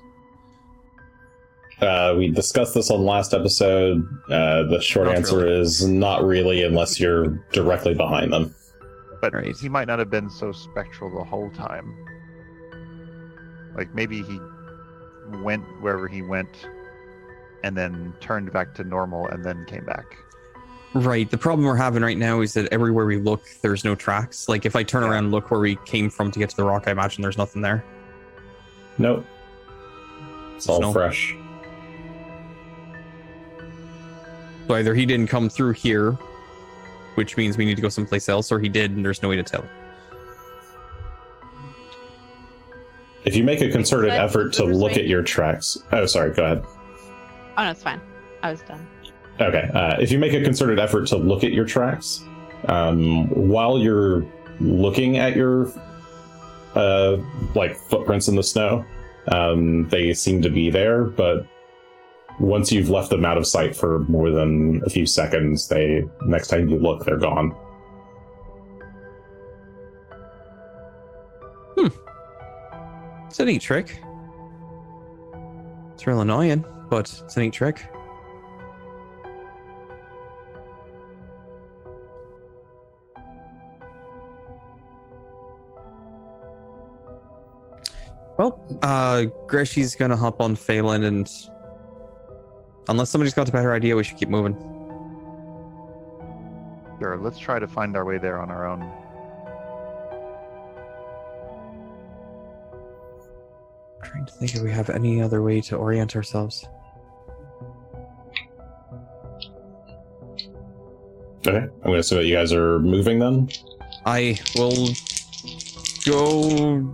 We discussed this on last episode. The short answer is not really, unless you're directly behind them. But he might not have been so spectral the whole time. Like, maybe he went wherever he went and then turned back to normal and then came back. Right. The problem we're having right now is that everywhere we look, there's no tracks. Like, if I turn around and look where we came from to get to the rock, I imagine there's nothing there. Nope. It's all fresh. So either he didn't come through here, which means we need to go someplace else, or he did and there's no way to tell. If you make a concerted effort to look at your tracks... Oh, sorry, go ahead. Oh, no, it's fine. I was done. Okay. If you make a concerted effort to look at your tracks, while you're looking at your footprints in the snow, they seem to be there, but once you've left them out of sight for more than a few seconds, next time you look, they're gone. It's a neat trick. It's real annoying, but it's a neat trick. Well, Greshy's gonna hop on Phelan and Unless somebody's got a better idea, we should keep moving. Sure, let's try to find our way there on our own. I'm trying to think if we have any other way to orient ourselves. Okay, I'm going to assume that you guys are moving then. I will go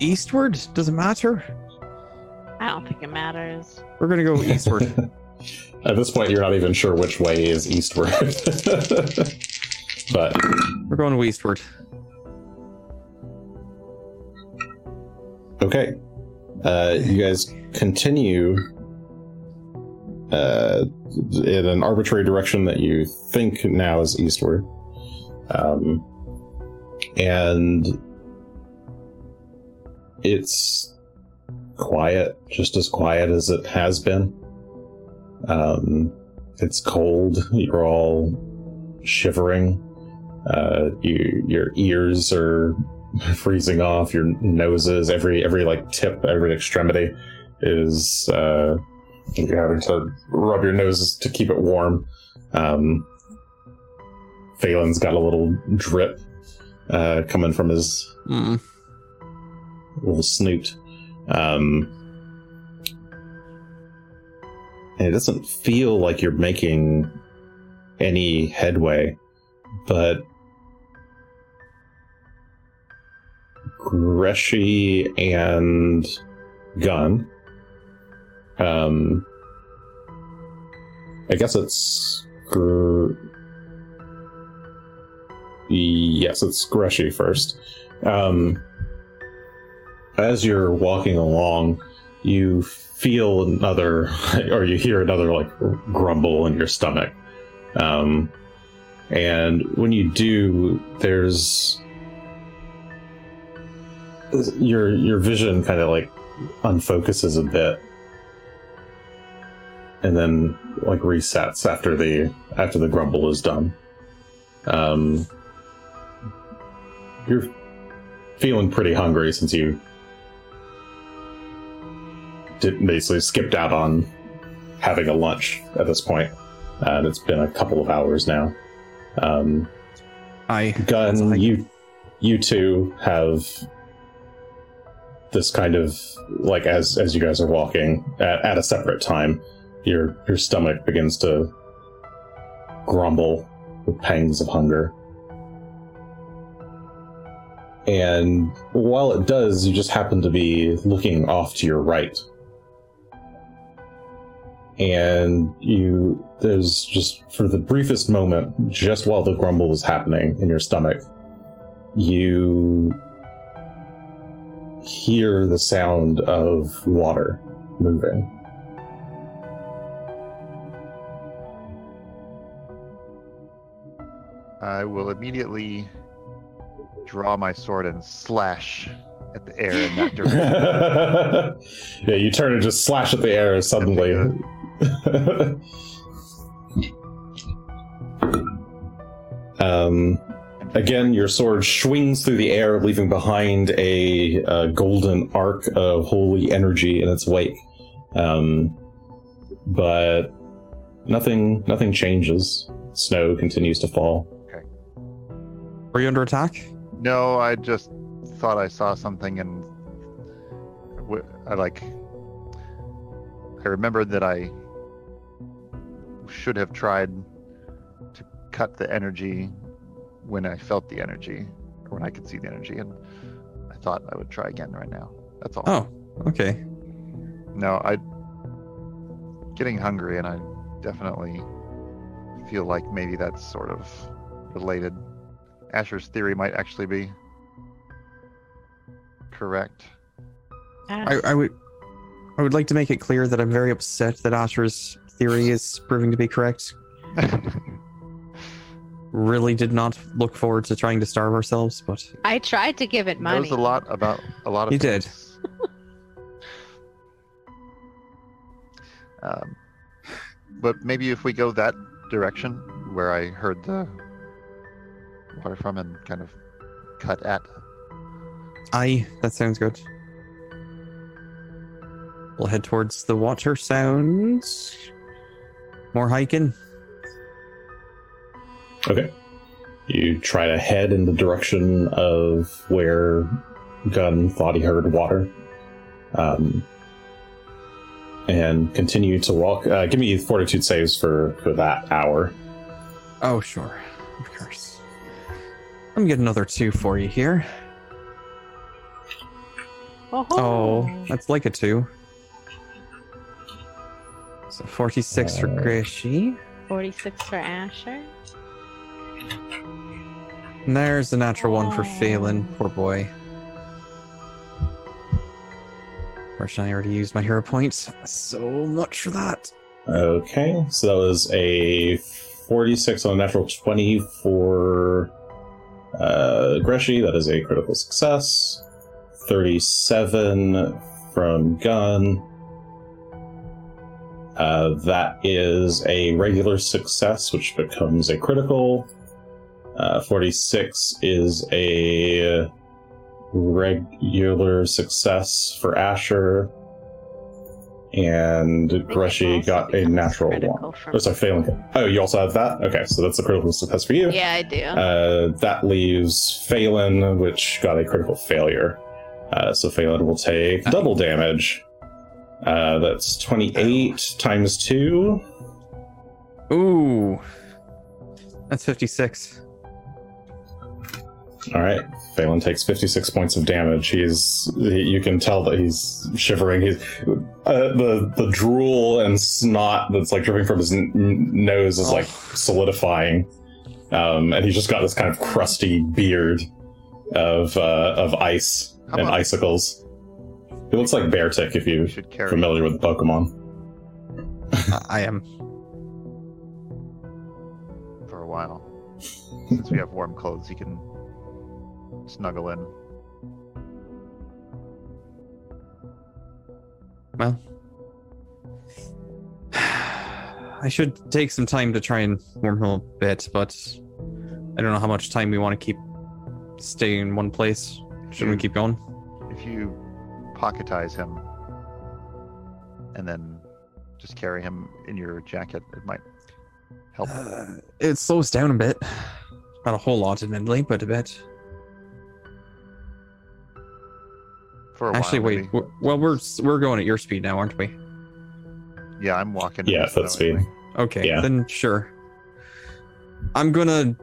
eastward. Does it matter? I don't think it matters. We're going to go eastward. At this point, you're not even sure which way is eastward. But we're going eastward. Okay. You guys continue in an arbitrary direction that you think now is eastward. And it's quiet, just as quiet as it has been. It's cold. You're all shivering. Your ears are freezing off. Your noses, every like tip, every extremity is. You're having to rub your noses to keep it warm. Phelan's got a little drip coming from his little snoot. And it doesn't feel like you're making any headway, but Grushy and Gun, I guess it's yes, it's Grushy first. As you're walking along, you feel another, or you hear another, like, grumble in your stomach. And when you do, there's your vision kind of, like, unfocuses a bit, and then, like, resets after the grumble is done. You're feeling pretty hungry since you basically skipped out on having a lunch at this point. It's been a couple of hours now. Gun, you two have this kind of, like, as you guys are walking at a separate time, your stomach begins to grumble with pangs of hunger. And while it does, you just happen to be looking off to your right. And there's just, for the briefest moment, just while the grumble is happening in your stomach, you hear the sound of water moving. I will immediately draw my sword and slash at the air in that direction. Yeah, you turn and just slash at the air suddenly. Again, your sword swings through the air, leaving behind a golden arc of holy energy in its wake. But nothing changes. Snow continues to fall. Okay. Are you under attack? No, I just thought I saw something, and I remembered that I should have tried to cut the energy when I felt the energy, or when I could see the energy, and I thought I would try again right now. That's all. Oh, okay. No, getting hungry, and I definitely feel like maybe that's sort of related. Asher's theory might actually be correct. I would like to make it clear that I'm very upset that Asher's theory is proving to be correct. Really did not look forward to trying to starve ourselves, but I tried to give it money. Knows a lot of you did. But maybe if we go that direction where I heard the water from and kind of cut at. Aye, that sounds good. We'll head towards the water sounds. More hiking. Okay. You try to head in the direction of where Gunn thought he heard water. And continue to walk. Give me fortitude saves for that hour. Oh, sure. Of course. I'm getting another 2 for you here. Oh, that's like a 2. So 46 for Grushy. 46 for Asher. And there's the natural 1 for Phelan. Poor boy. Unfortunately, I already used my hero points. So much for that. Okay, so that was a 46 on a natural 20 for Grushy. That is a critical success. 37 from Gunn. That is a regular success, which becomes a critical. 46 is a regular success for Asher. And Grushy got a natural 1. Oh, sorry, Phelan. Oh, you also have that? Okay, so that's a critical success for you. Yeah, I do. That leaves Phelan, which got a critical failure. So Phelan will take double damage. That's 28 times 2. Ooh. That's 56. Alright, Phelan takes 56 points of damage. You can tell that he's shivering. The drool and snot that's like dripping from his nose is like solidifying. And he's just got this kind of crusty beard of ice and icicles. He looks like Beartick, if you're familiar with the Pokemon. I am. For a while. Since we have warm clothes, he can snuggle in. Well, I should take some time to try and warm him a bit, but I don't know how much time we want to keep staying in one place. Shouldn't we keep going? If you pocketize him and then just carry him in your jacket, it might help. It slows down a bit. Not a whole lot, admittedly, but a bit. For a Actually, while, wait. Maybe. Well, we're going at your speed now, aren't we? Yeah, I'm walking. Yeah, foot speed. Okay, yeah. Then sure. I don't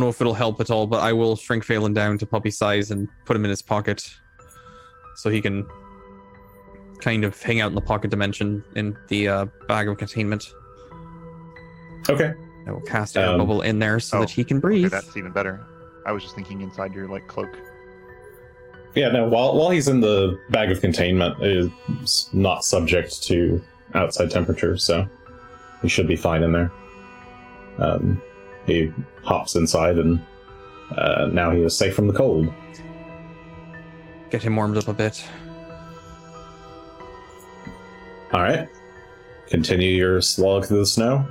know if it'll help at all, but I will shrink Phelan down to puppy size and put him in his pocket. So he can kind of hang out in the pocket dimension in the bag of containment. Okay. I will cast a bubble in there so that he can breathe. Okay, that's even better. I was just thinking inside your cloak. Yeah, no, while he's in the bag of containment, it's not subject to outside temperature, so he should be fine in there. He hops inside, and now he is safe from the cold. Get him warmed up a bit. Alright. Continue your slog through the snow.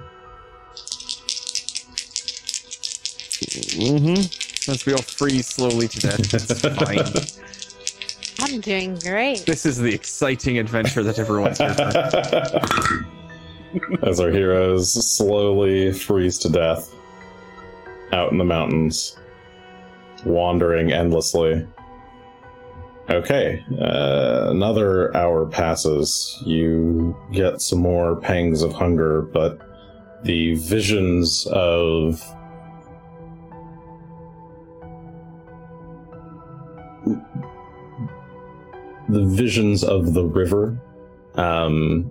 Mm-hmm. Since we all freeze slowly to death, it's fine. I'm doing great. This is the exciting adventure that everyone's here for. As our heroes slowly freeze to death out in the mountains, wandering endlessly. Okay, another hour passes. You get some more pangs of hunger, but the visions of the river come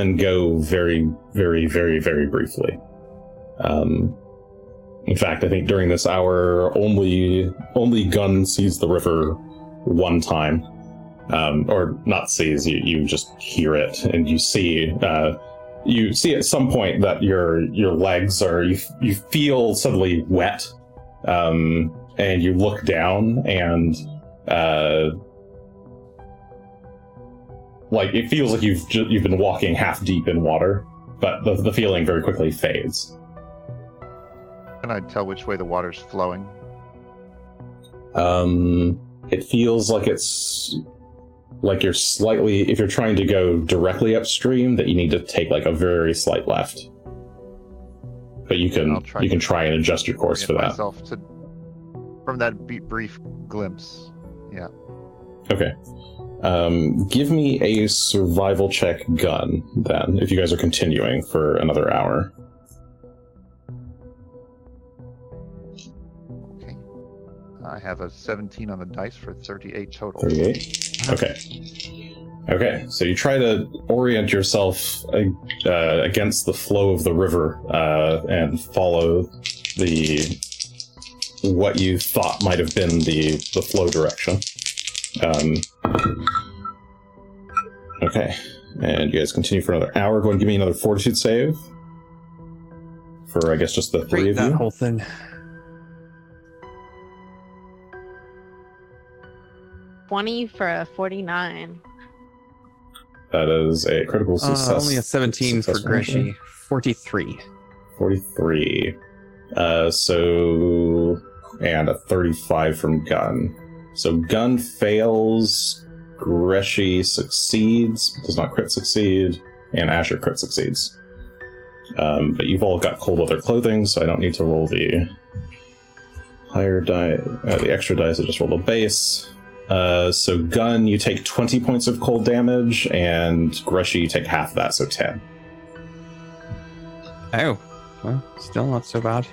and go very, very, very, very briefly. In fact, I think during this hour, only Gunn sees the river one time. Or not sees, you just hear it, and you see at some point that your legs are, you feel suddenly wet, and you look down, and it feels like you've been walking half deep in water, but the feeling very quickly fades. Can I tell which way the water's flowing? It feels like it's like you're slightly, if you're trying to go directly upstream, that you need to take like a very slight left. But you can try and adjust your course for that. From that brief glimpse, yeah. Okay. Give me a survival check gun, then, if you guys are continuing for another hour. Okay. I have a 17 on the dice for 38 total. 38? Okay. Okay, so you try to orient yourself against the flow of the river and follow what you thought might have been the flow direction. Okay, and you guys continue for another hour. Go ahead and give me another fortitude save. For, I guess, just the three of you. That whole thing. $20 for a 49. That is a critical success. Only a 17 for Grushy. 43. And a 35 from Gun. So Gun fails, Grushy succeeds, does not crit succeed, and Asher crit succeeds. But you've all got cold weather clothing, so I don't need to roll the higher die, the extra dice. I just rolled a base. So Gun, you take 20 points of cold damage, and Grushy, you take half of that, so 10. Oh, well, still not so bad.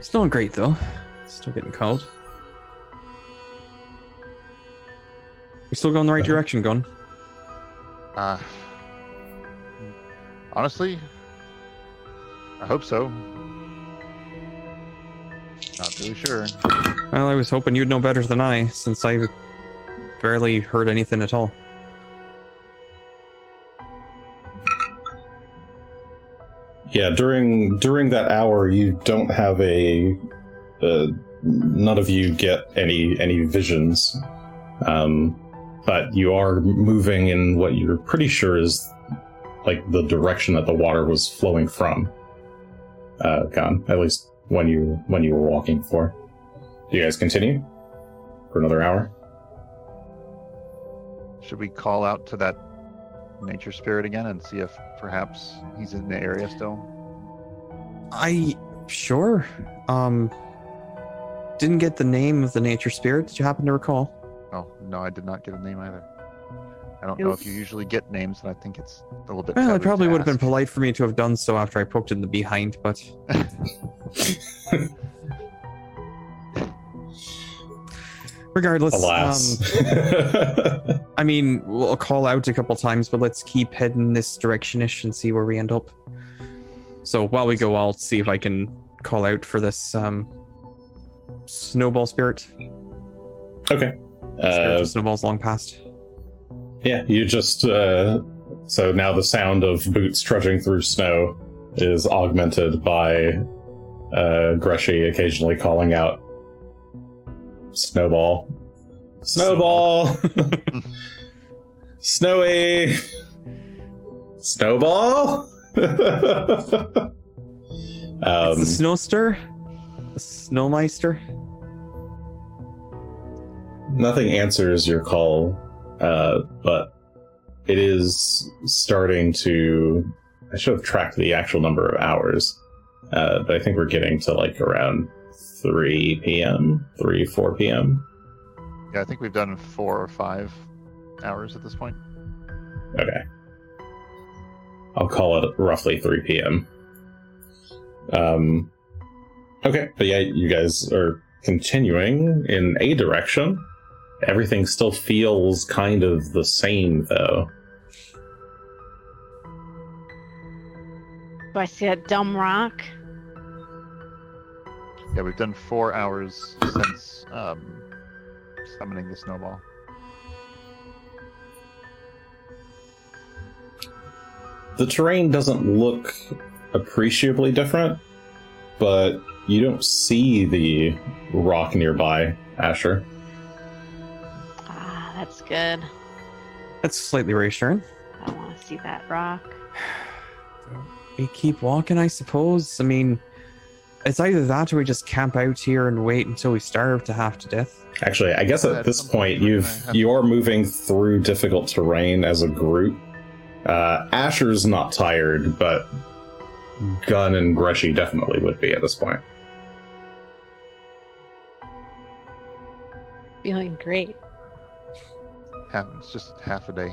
Still not great, though. Still getting cold. We're still going the right direction, Gun. Honestly, I hope so. Not really sure. Well, I was hoping you'd know better than I, since I barely heard anything at all. Yeah, during that hour, you don't have none of you get any visions, but you are moving in what you're pretty sure is like the direction that the water was flowing from. Gone, at least when you were walking for. Do you guys continue for another hour? Should we call out to that nature spirit again and see if perhaps he's in the area still? Sure. Didn't get the name of the nature spirit. Did you happen to recall? Oh, no, I did not get a name either. I don't know if you usually get names, and I think it's a little bit... Well, it probably would have been polite for me to have done so after I poked in the behind, but... Regardless, alas. I mean, we'll call out a couple times, but let's keep heading this direction-ish and see where we end up. So while we go, I'll see if I can call out for this snowball spirit. Okay. Spirit of snowball's long past. Yeah, you just... so now the sound of boots trudging through snow is augmented by Grushy occasionally calling out, Snowball! Snowy! Snowball! It's the Snowster? The Snowmeister? Nothing answers your call, but it is starting to... I should have tracked the actual number of hours, but I think we're getting to like around 4 p.m. Yeah, I think we've done 4 or 5 hours at this point. Okay. I'll call it roughly 3 p.m. Okay, but yeah, you guys are continuing in a direction. Everything still feels kind of the same, though. Do I see that dumb rock? Yeah, we've done 4 hours since summoning the snowball. The terrain doesn't look appreciably different, but you don't see the rock nearby, Asher. Ah, that's good. That's slightly reassuring. I want to see that rock. We keep walking, I suppose. I mean... It's either that or we just camp out here and wait until we starve to half to death. Actually, I guess at this point, you're moving through difficult terrain as a group. Asher's not tired, but Gun and Grushy definitely would be at this point. Feeling great. It's just half a day.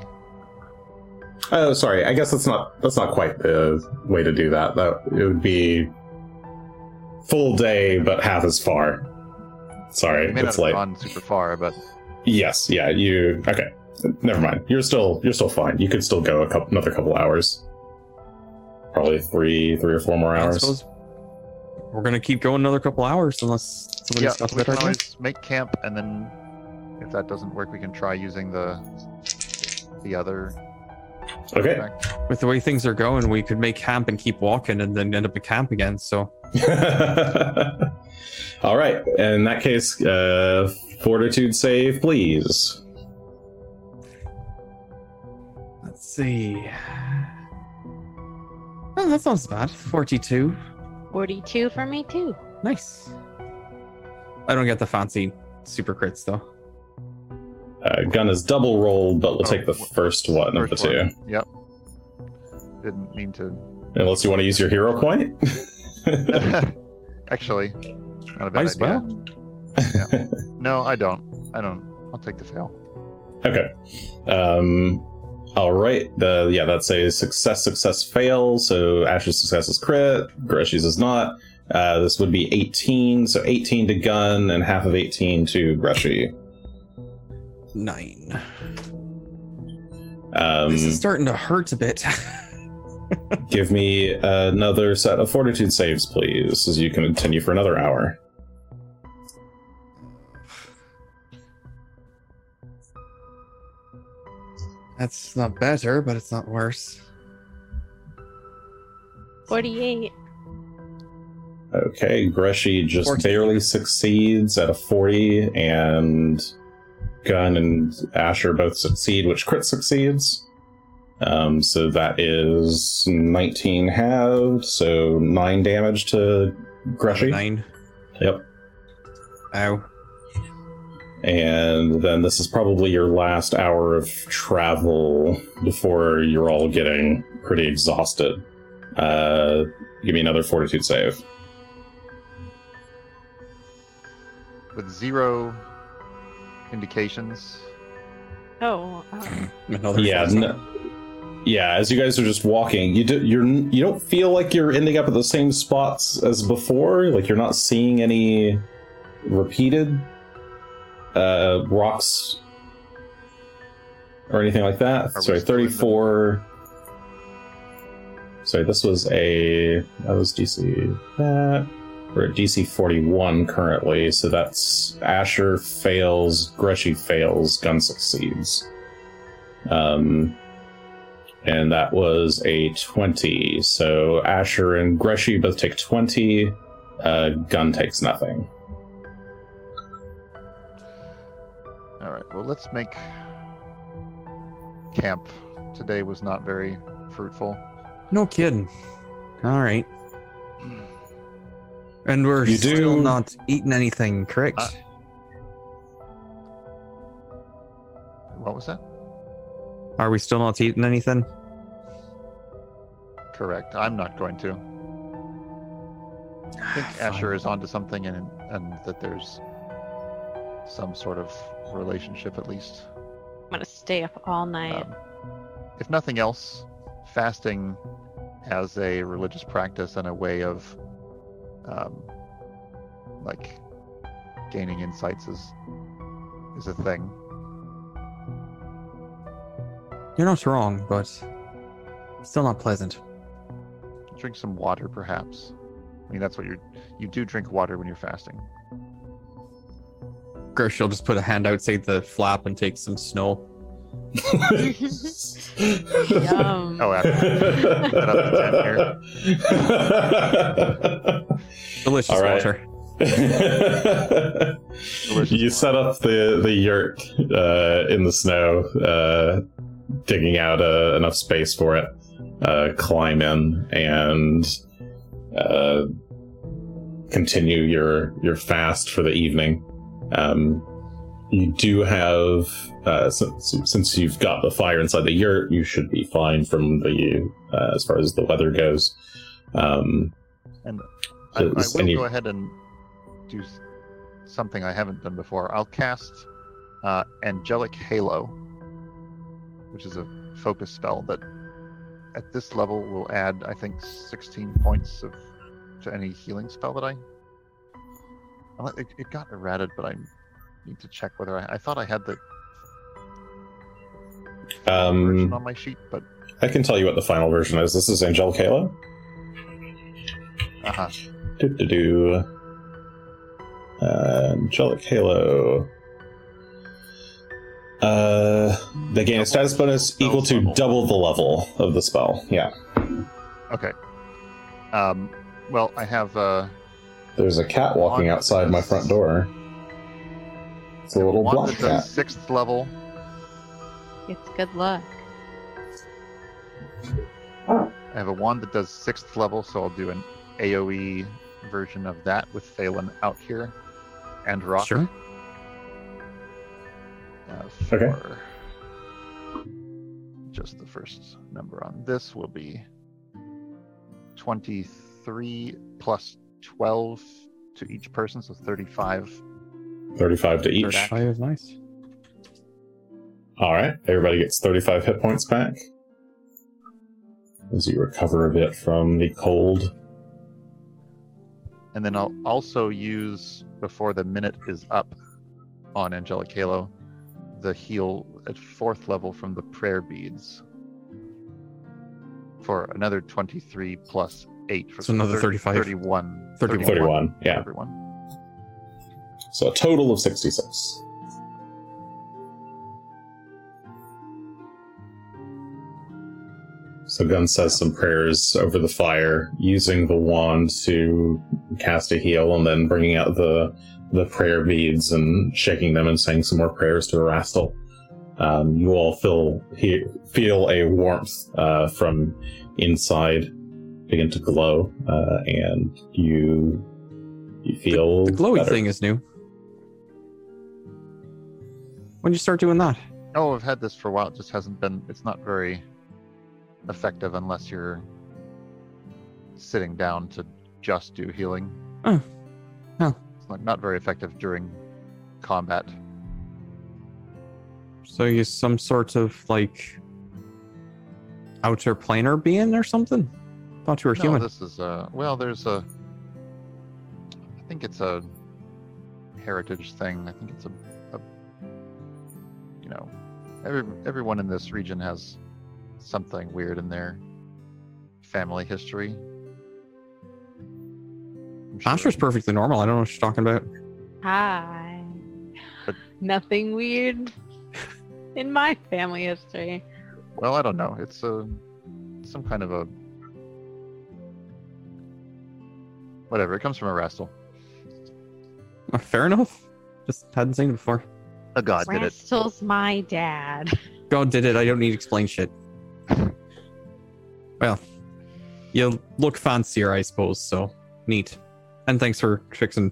Oh, sorry. I guess that's not quite the way to do that. It would be full day, but half as far. Sorry, it's late. Gone super far, but yes, yeah. Okay? Never mind. You're still fine. You could still go another couple hours. Probably three or four more hours. We're gonna keep going another couple hours unless somebody's got better ideas. Make camp, and then if that doesn't work, we can try using the other. Okay. Backpack. With the way things are going, we could make camp and keep walking, and then end up at camp again. So. All right. In that case, fortitude save, please. Let's see. Oh, that sounds bad. 42. 42 for me too. Nice. I don't get the fancy super crits though. Gun is double rolled, but we'll take the first one of the two. Yep. Didn't mean to. Unless you want to use your hero point. Actually, not a bad idea. Yeah. No, I don't. I'll take the fail. Okay. All right. That's a success, fail. So Asher's success is crit. Grushy's is not. This would be 18. So 18 to Gun and half of 18 to Grushy. 9. This is starting to hurt a bit. Give me another set of fortitude saves, please, as you can continue for another hour. That's not better, but it's not worse. 48. Okay, Grushy just 14. Barely succeeds at a 40, and Gun and Asher both succeed, which crit succeeds. So that is 19 halved, so 9 damage to Grushy. 9. Yep. Ow. And then this is probably your last hour of travel before you're all getting pretty exhausted. Give me another fortitude save. With 0 indications. Oh. Yeah, as you guys are just walking, you don't feel like you're ending up at the same spots as before. Like, you're not seeing any repeated rocks or anything like that. Sorry, 34. Sorry, this was that was DC that. We're at DC 41 currently, so that's Asher fails, Grushy fails, Gun succeeds. And that was a 20. So Asher and Grushy both take 20. Gun takes nothing. All right. Well, let's make camp. Today was not very fruitful. No kidding. All right. And we're still not eating anything, correct? What was that? Are we still not eating anything? Correct. I'm not going to. I think Asher is onto something, and that there's some sort of relationship at least. I'm going to stay up all night. If nothing else, fasting as a religious practice and a way of gaining insights is a thing. You're not wrong, but still not pleasant. Drink some water, perhaps. I mean, that's what you do drink water when you're fasting. Gersh will just put a hand outside the flap and take some snow. Yum. Oh, delicious water. Delicious you water. Set up the yurt in the snow, digging out enough space for it, climb in, and continue your fast for the evening. You do have, since you've got the fire inside the yurt, you should be fine from the as far as the weather goes. And I will go ahead and do something I haven't done before. I'll cast Angelic Halo, which is a focus spell that at this level will add, I think, 16 points to any healing spell that I... It got errated, but I need to check whether I thought I had the version on my sheet, but... I can tell you what the final version is. This is Angelic Halo. Uh-huh. Angelic Halo. They gain a status bonus equal to double the level of the spell. Yeah. Okay. Well, I have there's a cat walking outside my front door. It's a little black cat. 6th level. It's good luck. I have a wand that does 6th level, so I'll do an AoE version of that with Phelan out here and Rock. Sure. Okay. Just the first number on this will be 23 plus 12 to each person, so 35. 35 to each. 35, nice. All right, everybody gets 35 hit points back as you recover a bit from the cold. And then I'll also use, before the minute is up on Angelic Halo, the heal at 4th level from the prayer beads for another 23 plus 8 for so another 35. 31. Yeah. Everyone. So a total of 66. So Gun says some prayers over the fire, using the wand to cast a heal, and then bringing out the prayer beads and shaking them and saying some more prayers to Erastil. You all feel a warmth from inside begin to glow, and you feel the glowy better. Thing is new. When did you start doing that? Oh, I've had this for a while. It just hasn't been. It's not very effective unless you're sitting down to just do healing. Oh, no. Like not very effective during combat. So you're some sort of like outer planar being or something? Thought you were human. This is I think it's a heritage thing. I think it's a you know, everyone in this region has something weird in their family history. Sure. Asher's perfectly normal. I don't know what she's talking about. Hi. But nothing weird in my family history. Well, I don't know. It's some kind of a... Whatever. It comes from Erastil. Fair enough. Just hadn't seen it before. A god did it. Erastil's my dad. God did it. I don't need to explain shit. Well, you look fancier, I suppose, so neat. And thanks for fixing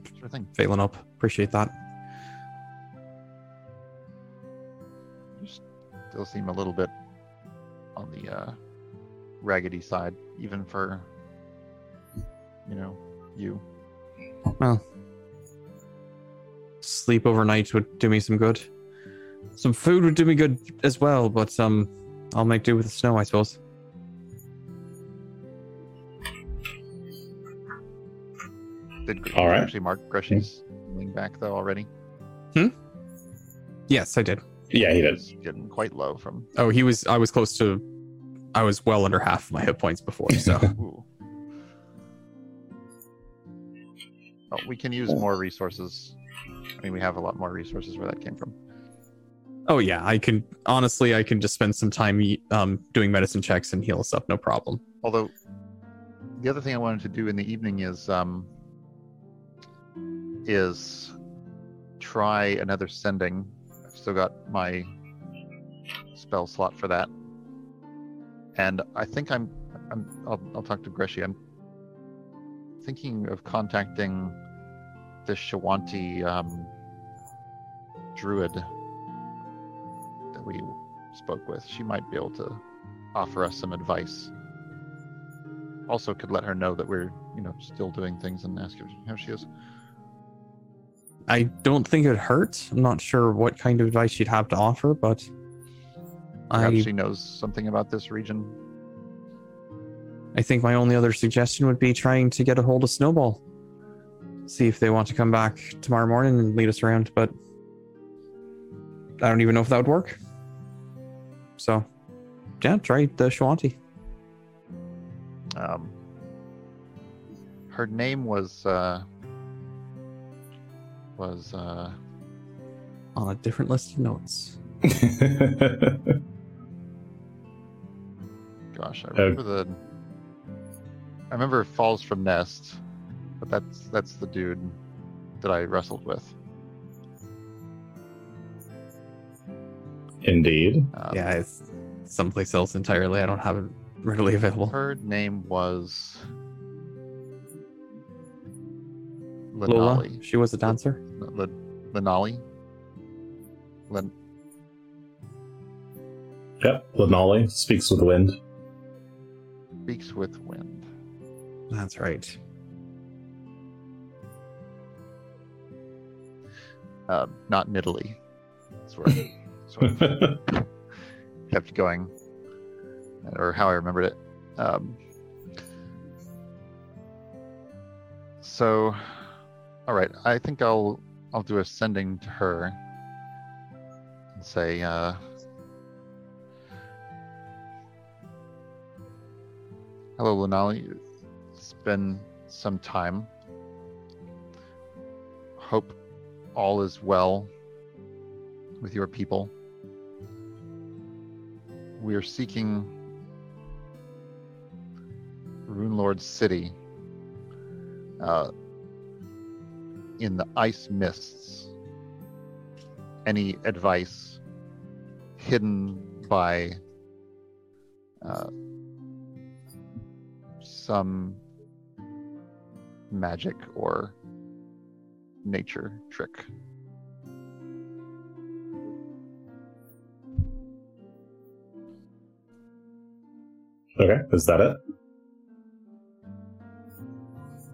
Phelan up. Appreciate that. You still seem a little bit on the raggedy side, even for, you. Well, sleep overnight would do me some good. Some food would do me good as well, but I'll make do with the snow, I suppose. Did Grushy actually mark Grushy's wing back, though, already? Yes, I did. Yeah, he did. Getting quite low from... Oh, I was close to... I was well under half of my hit points before, so... We can use more resources. I mean, we have a lot more resources where that came from. Oh, yeah, I can just spend some time doing medicine checks and heal us up, no problem. Although, the other thing I wanted to do in the evening is try another sending. I've still got my spell slot for that, and I think I'll talk to Grushy. I'm thinking of contacting the Shawanti druid that we spoke with. She might be able to offer us some advice. Also could let her know that we're, still doing things and ask her how she is. I don't think it hurts. I'm not sure what kind of advice she'd have to offer, but perhaps she knows something about this region. I think my only other suggestion would be trying to get a hold of Snowball. See if they want to come back tomorrow morning and lead us around, but I don't even know if that would work. So, yeah, try the Shawanti. Her name was on a different list of notes. Gosh, I remember Falls from Nest, but that's the dude that I wrestled with. Indeed. It's someplace else entirely. I don't have it readily available. Her name was Linali. Lola. She was a dancer. Linali. Yep, Linali speaks with wind. Speaks with wind. That's right. Not in Italy. Sort of kept going, or how I remembered it. So, all right, I think I'll do a sending to her and say, hello, Linali. It's been some time. Hope all is well with your people. We are seeking Rune Lord's city in the Ice Mists. Any advice hidden by some magic or nature trick. Okay, is that it?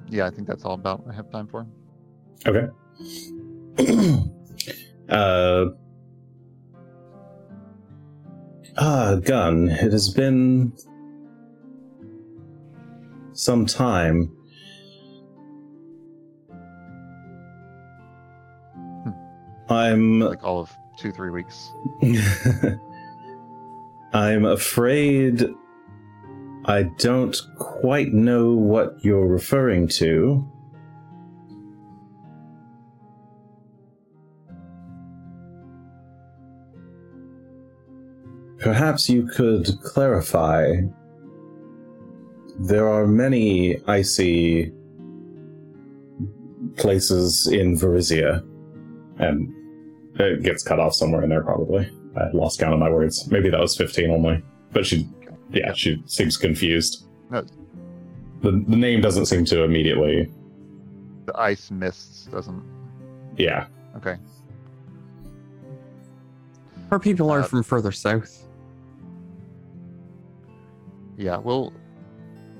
Yeah, I think that's all about I have time for. Okay. Gun, it has been some time. I'm like all of 2-3 weeks. I'm afraid I don't quite know what you're referring to. Perhaps you could clarify. There are many icy places in Virizia. And it gets cut off somewhere in there, probably. I lost count of my words. Maybe that was 15 only. But she seems confused. No. The name doesn't seem to immediately... The Ice Mists doesn't... Yeah. Okay. Our people are from further south. Yeah,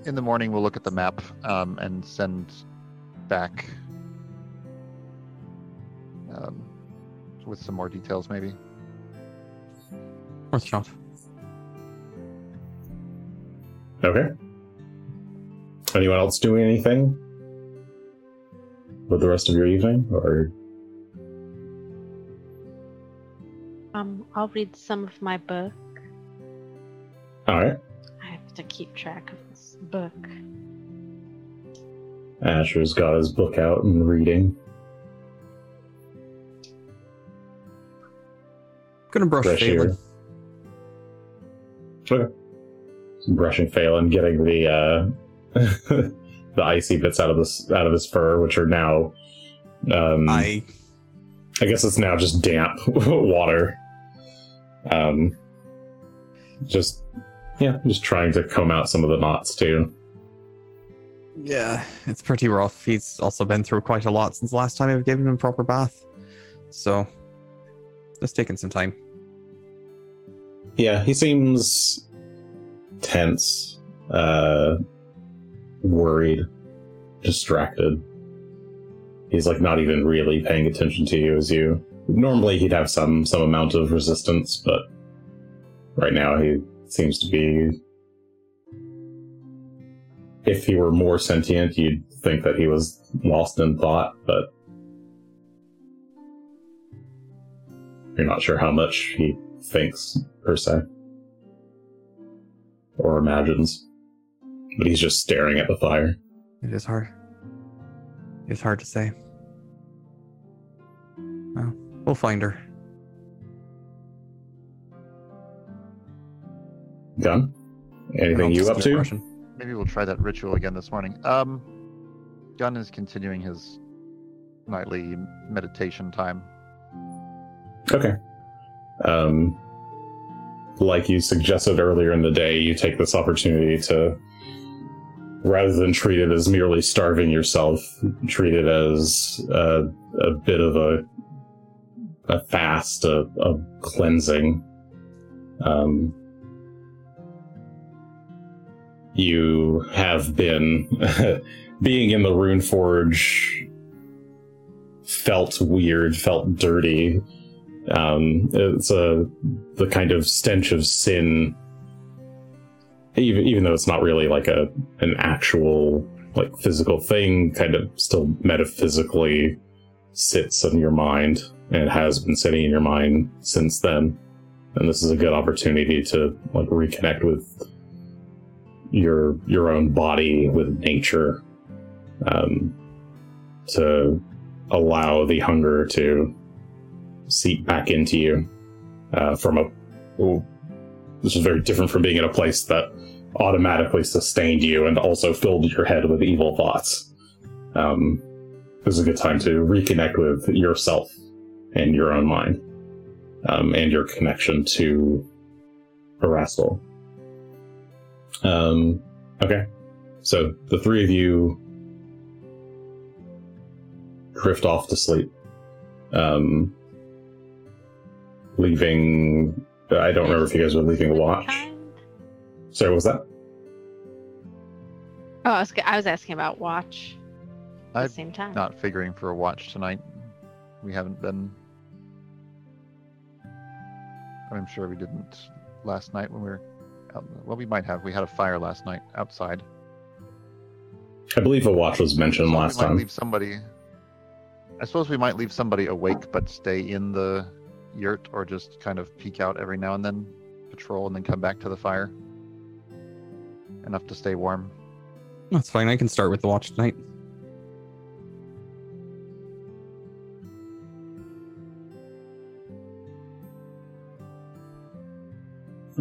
in the morning, we'll look at the map and send back with some more details, maybe. Worth a shot. Okay. Anyone else doing anything with the rest of your evening, or? I'll read some of my book. All right. I have to keep track of this book. Asher's got his book out and reading. Gonna brush Phelan. Okay. Brushing Phelan, getting the icy bits out of his fur, which are now I guess it's now just damp water. Just trying to comb out some of the knots too. Yeah, it's pretty rough. He's also been through quite a lot since the last time I've given him a proper bath. So, it's taken some time. Yeah, he seems tense, worried, distracted. He's like not even really paying attention to you as you. Normally he'd have some amount of resistance, but right now he seems to be... If he were more sentient, you'd think that he was lost in thought, but you're not sure how much he thinks, per se. Or imagines. But he's just staring at the fire. It is hard. It's hard to say. Well, we'll find her. Done? Anything you up to? Russian. Maybe we'll try that ritual again this morning. Gunn is continuing his nightly meditation time. Okay. Like you suggested earlier in the day, you take this opportunity to, rather than treat it as merely starving yourself, treat it as a bit of a fast, a cleansing. You have been being in the Runeforge felt weird, felt dirty. It's the kind of stench of sin, even though it's not really like an actual like physical thing, kind of still metaphysically sits in your mind, and has been sitting in your mind since then. And this is a good opportunity to like reconnect with your own body, with nature, to allow the hunger to seep back into you from this is very different from being in a place that automatically sustained you and also filled your head with evil thoughts. This is a good time to reconnect with yourself and your own mind, and your connection to Erastil. Okay. So the three of you drift off to sleep. Leaving... I don't remember if you guys were leaving the watch. Sorry, what was that? Oh, I was asking about watch at the same time. Not figuring for a watch tonight. We haven't been... I'm sure we didn't last night when we were... Well, we might have. We had a fire last night outside. I believe a watch was mentioned last time. I suppose we might leave somebody awake but stay in the yurt, or just kind of peek out every now and then, patrol, and then come back to the fire. Enough to stay warm. That's fine. I can start with the watch tonight.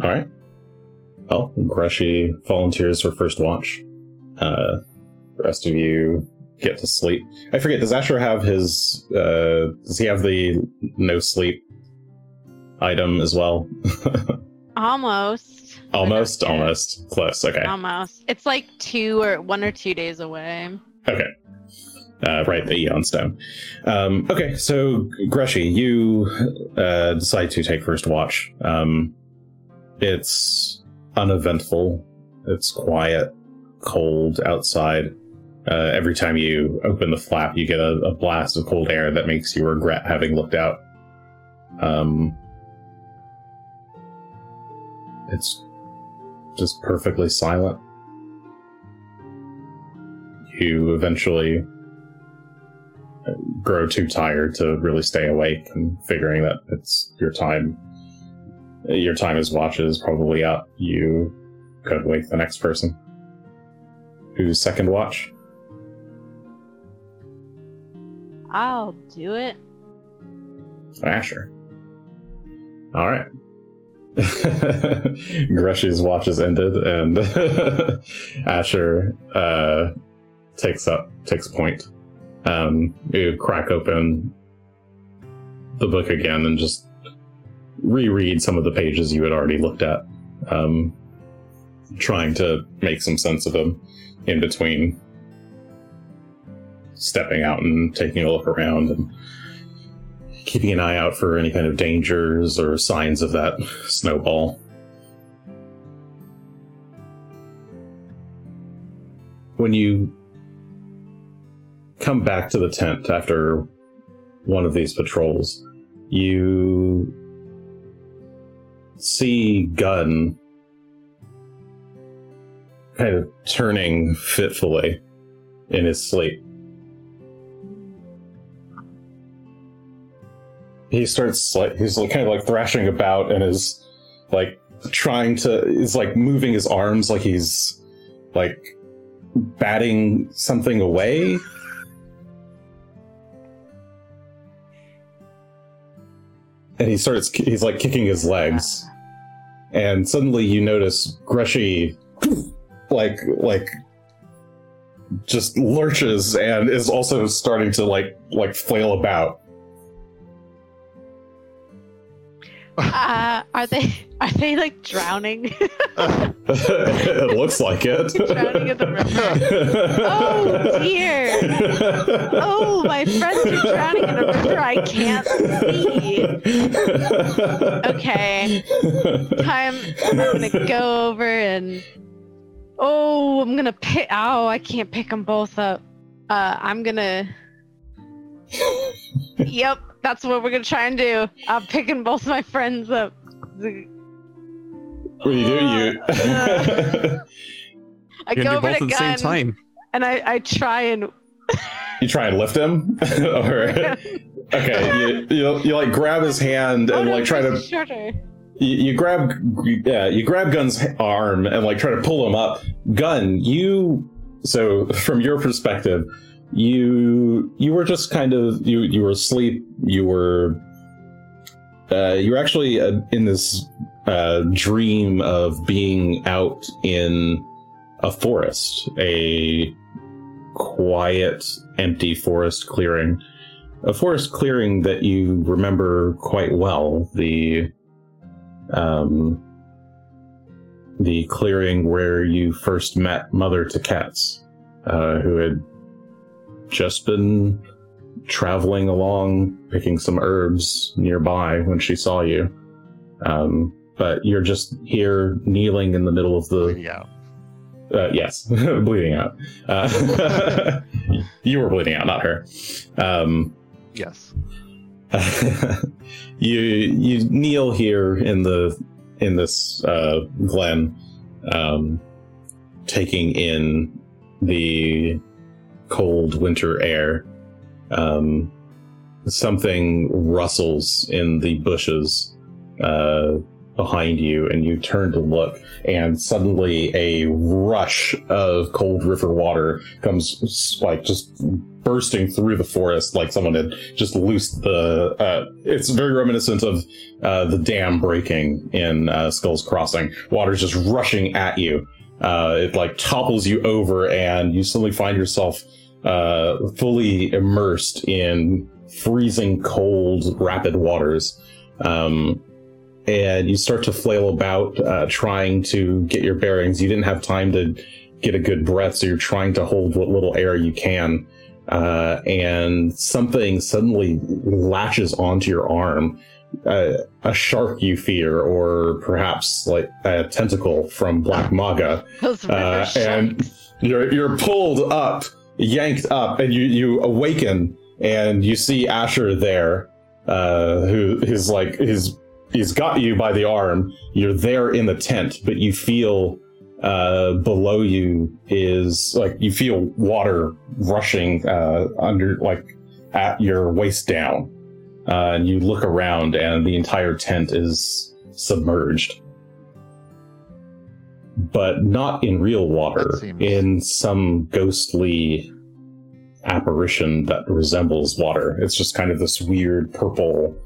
All right. Well, Grushy volunteers for first watch. The rest of you get to sleep. I forget, does Asher have his... does he have the no sleep item as well? Almost. Almost? Almost. Close, okay. Almost. It's like 1 or 2 days away. Okay. Right, the Eon Stone. Okay, so Grushy, you decide to take first watch. It's... uneventful. It's quiet, cold outside. Every time you open the flap, you get a blast of cold air that makes you regret having looked out. It's just perfectly silent. You eventually grow too tired to really stay awake, and figuring that it's your time. Your time as watch is probably up. You could wake the next person. Who's second watch? I'll do it. Asher. All right. Grushy's watch is ended, and Asher takes point. You crack open the book again and just reread some of the pages you had already looked at, trying to make some sense of them in between stepping out and taking a look around and keeping an eye out for any kind of dangers or signs of that snowball. When you come back to the tent after one of these patrols, you see Gun kind of turning fitfully in his sleep. He starts like, he's kind of like thrashing about and is like trying to, is like moving his arms like he's like batting something away. And he starts, he's like kicking his legs. And suddenly you notice Grushy like just lurches and is also starting to like flail about. Are they like drowning? It looks like it. Drowning in the river. Oh dear! Oh, my friends are drowning in a river I can't see. Okay, I'm gonna go over and I'm gonna pick. Oh, I can't pick them both up. I'm gonna. Yep. That's what we're going to try and do. I'm picking both of my friends up. What do you do? I go over to Gun, and I try and... You try and lift him? All right. Okay, you like grab his hand and like try to... Shorter. You grab Gun's arm and like try to pull him up. Gun, you... So, from your perspective... You were just kind of you were asleep. You were actually in this dream of being out in a forest, a quiet, empty forest clearing, a forest clearing that you remember quite well. The clearing where you first met Mother to Cats, who had just been traveling along, picking some herbs nearby when she saw you. But you're just here kneeling in the middle of the... Bleeding out. Yes, bleeding out. You were bleeding out, not her. Yes. You kneel here in this glen, taking in the cold winter air. Something rustles in the bushes behind you, and you turn to look, and suddenly a rush of cold river water comes, like, just bursting through the forest, like someone had just loosed the... it's very reminiscent of the dam breaking in Skulls Crossing. Water's just rushing at you. It, like, topples you over, and you suddenly find yourself fully immersed in freezing cold, rapid waters. And you start to flail about, trying to get your bearings. You didn't have time to get a good breath, so you're trying to hold what little air you can. And something suddenly latches onto your arm. A shark you fear, or perhaps like a tentacle from Black Maga. And you're pulled up, yanked up, and you awaken, and you see Asher there, who is like, he's got you by the arm. You're there in the tent, but you feel below you is like, you feel water rushing under, like, at your waist down, and you look around, and the entire tent is submerged, but not in real water, in some ghostly apparition that resembles water. It's just kind of this weird purple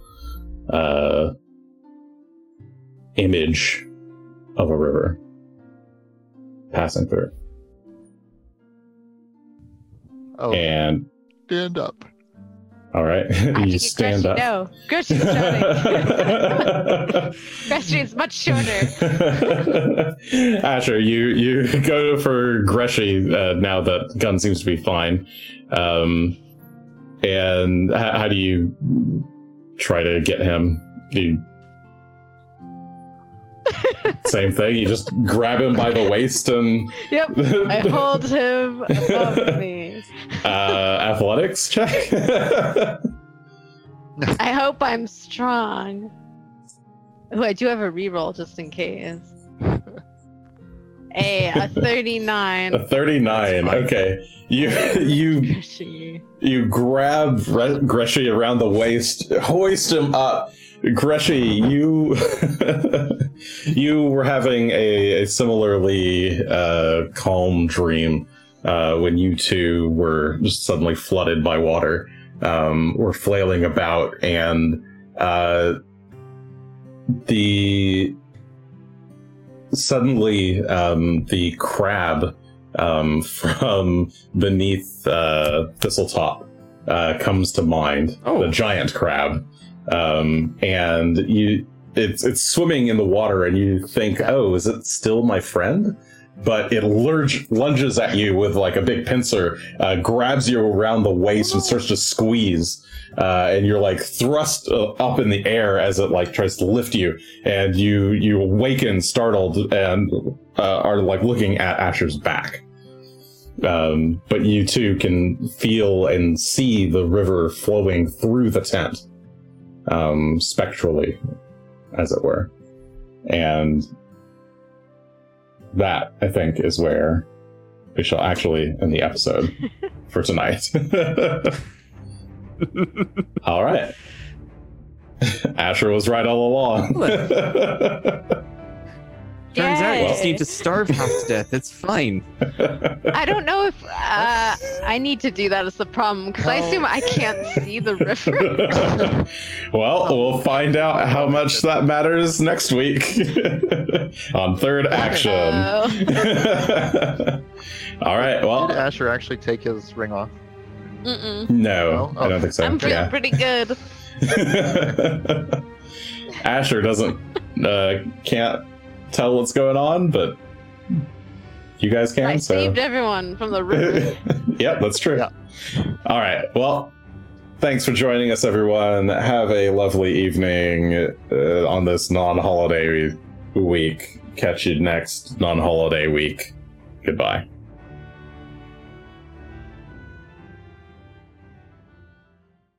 image of a river passing through. Oh, and stand up. All right. You stand Grushy, up. No, Grushy's shouting. Grushy is much shorter. Asher, you go for Grushy now that gun seems to be fine. And how do you try to get him? Do you... Same thing. You just grab him by the waist and... Yep. I hold him above me. Athletics check. I hope I'm strong. Oh, I do have a reroll just in case. Hey, a 39. A 39. Okay. You grab Grushy around the waist, hoist him up. Grushy, you were having a similarly calm dream when you two were just suddenly flooded by water, were flailing about, and the crab from beneath Thistletop comes to mind. Oh. The giant crab. And it's swimming in the water, and you think, oh, is it still my friend? But it lunges at you with like a big pincer, grabs you around the waist and starts to squeeze, and you're like thrust up in the air as it like tries to lift you, and you awaken startled and are like looking at Asher's back. But you too can feel and see the river flowing through the tent. Spectrally, as it were. And that, I think, is where we shall actually end the episode for tonight. All right. Asher was right all along. Turns out you just need to starve half to death. It's fine. I don't know if I need to do that is the problem, because I assume I can't see the river. Well, we'll find out how much that matters next week on Third Action. All right, well. Did Asher actually take his ring off? Mm-mm. No, I don't think so. I'm feeling pretty good. Asher can't tell what's going on, but you guys can. I saved everyone from the river. Yep, that's true. Yeah. All right. Well, thanks for joining us, everyone. Have a lovely evening on this non-holiday week. Catch you next non-holiday week. Goodbye.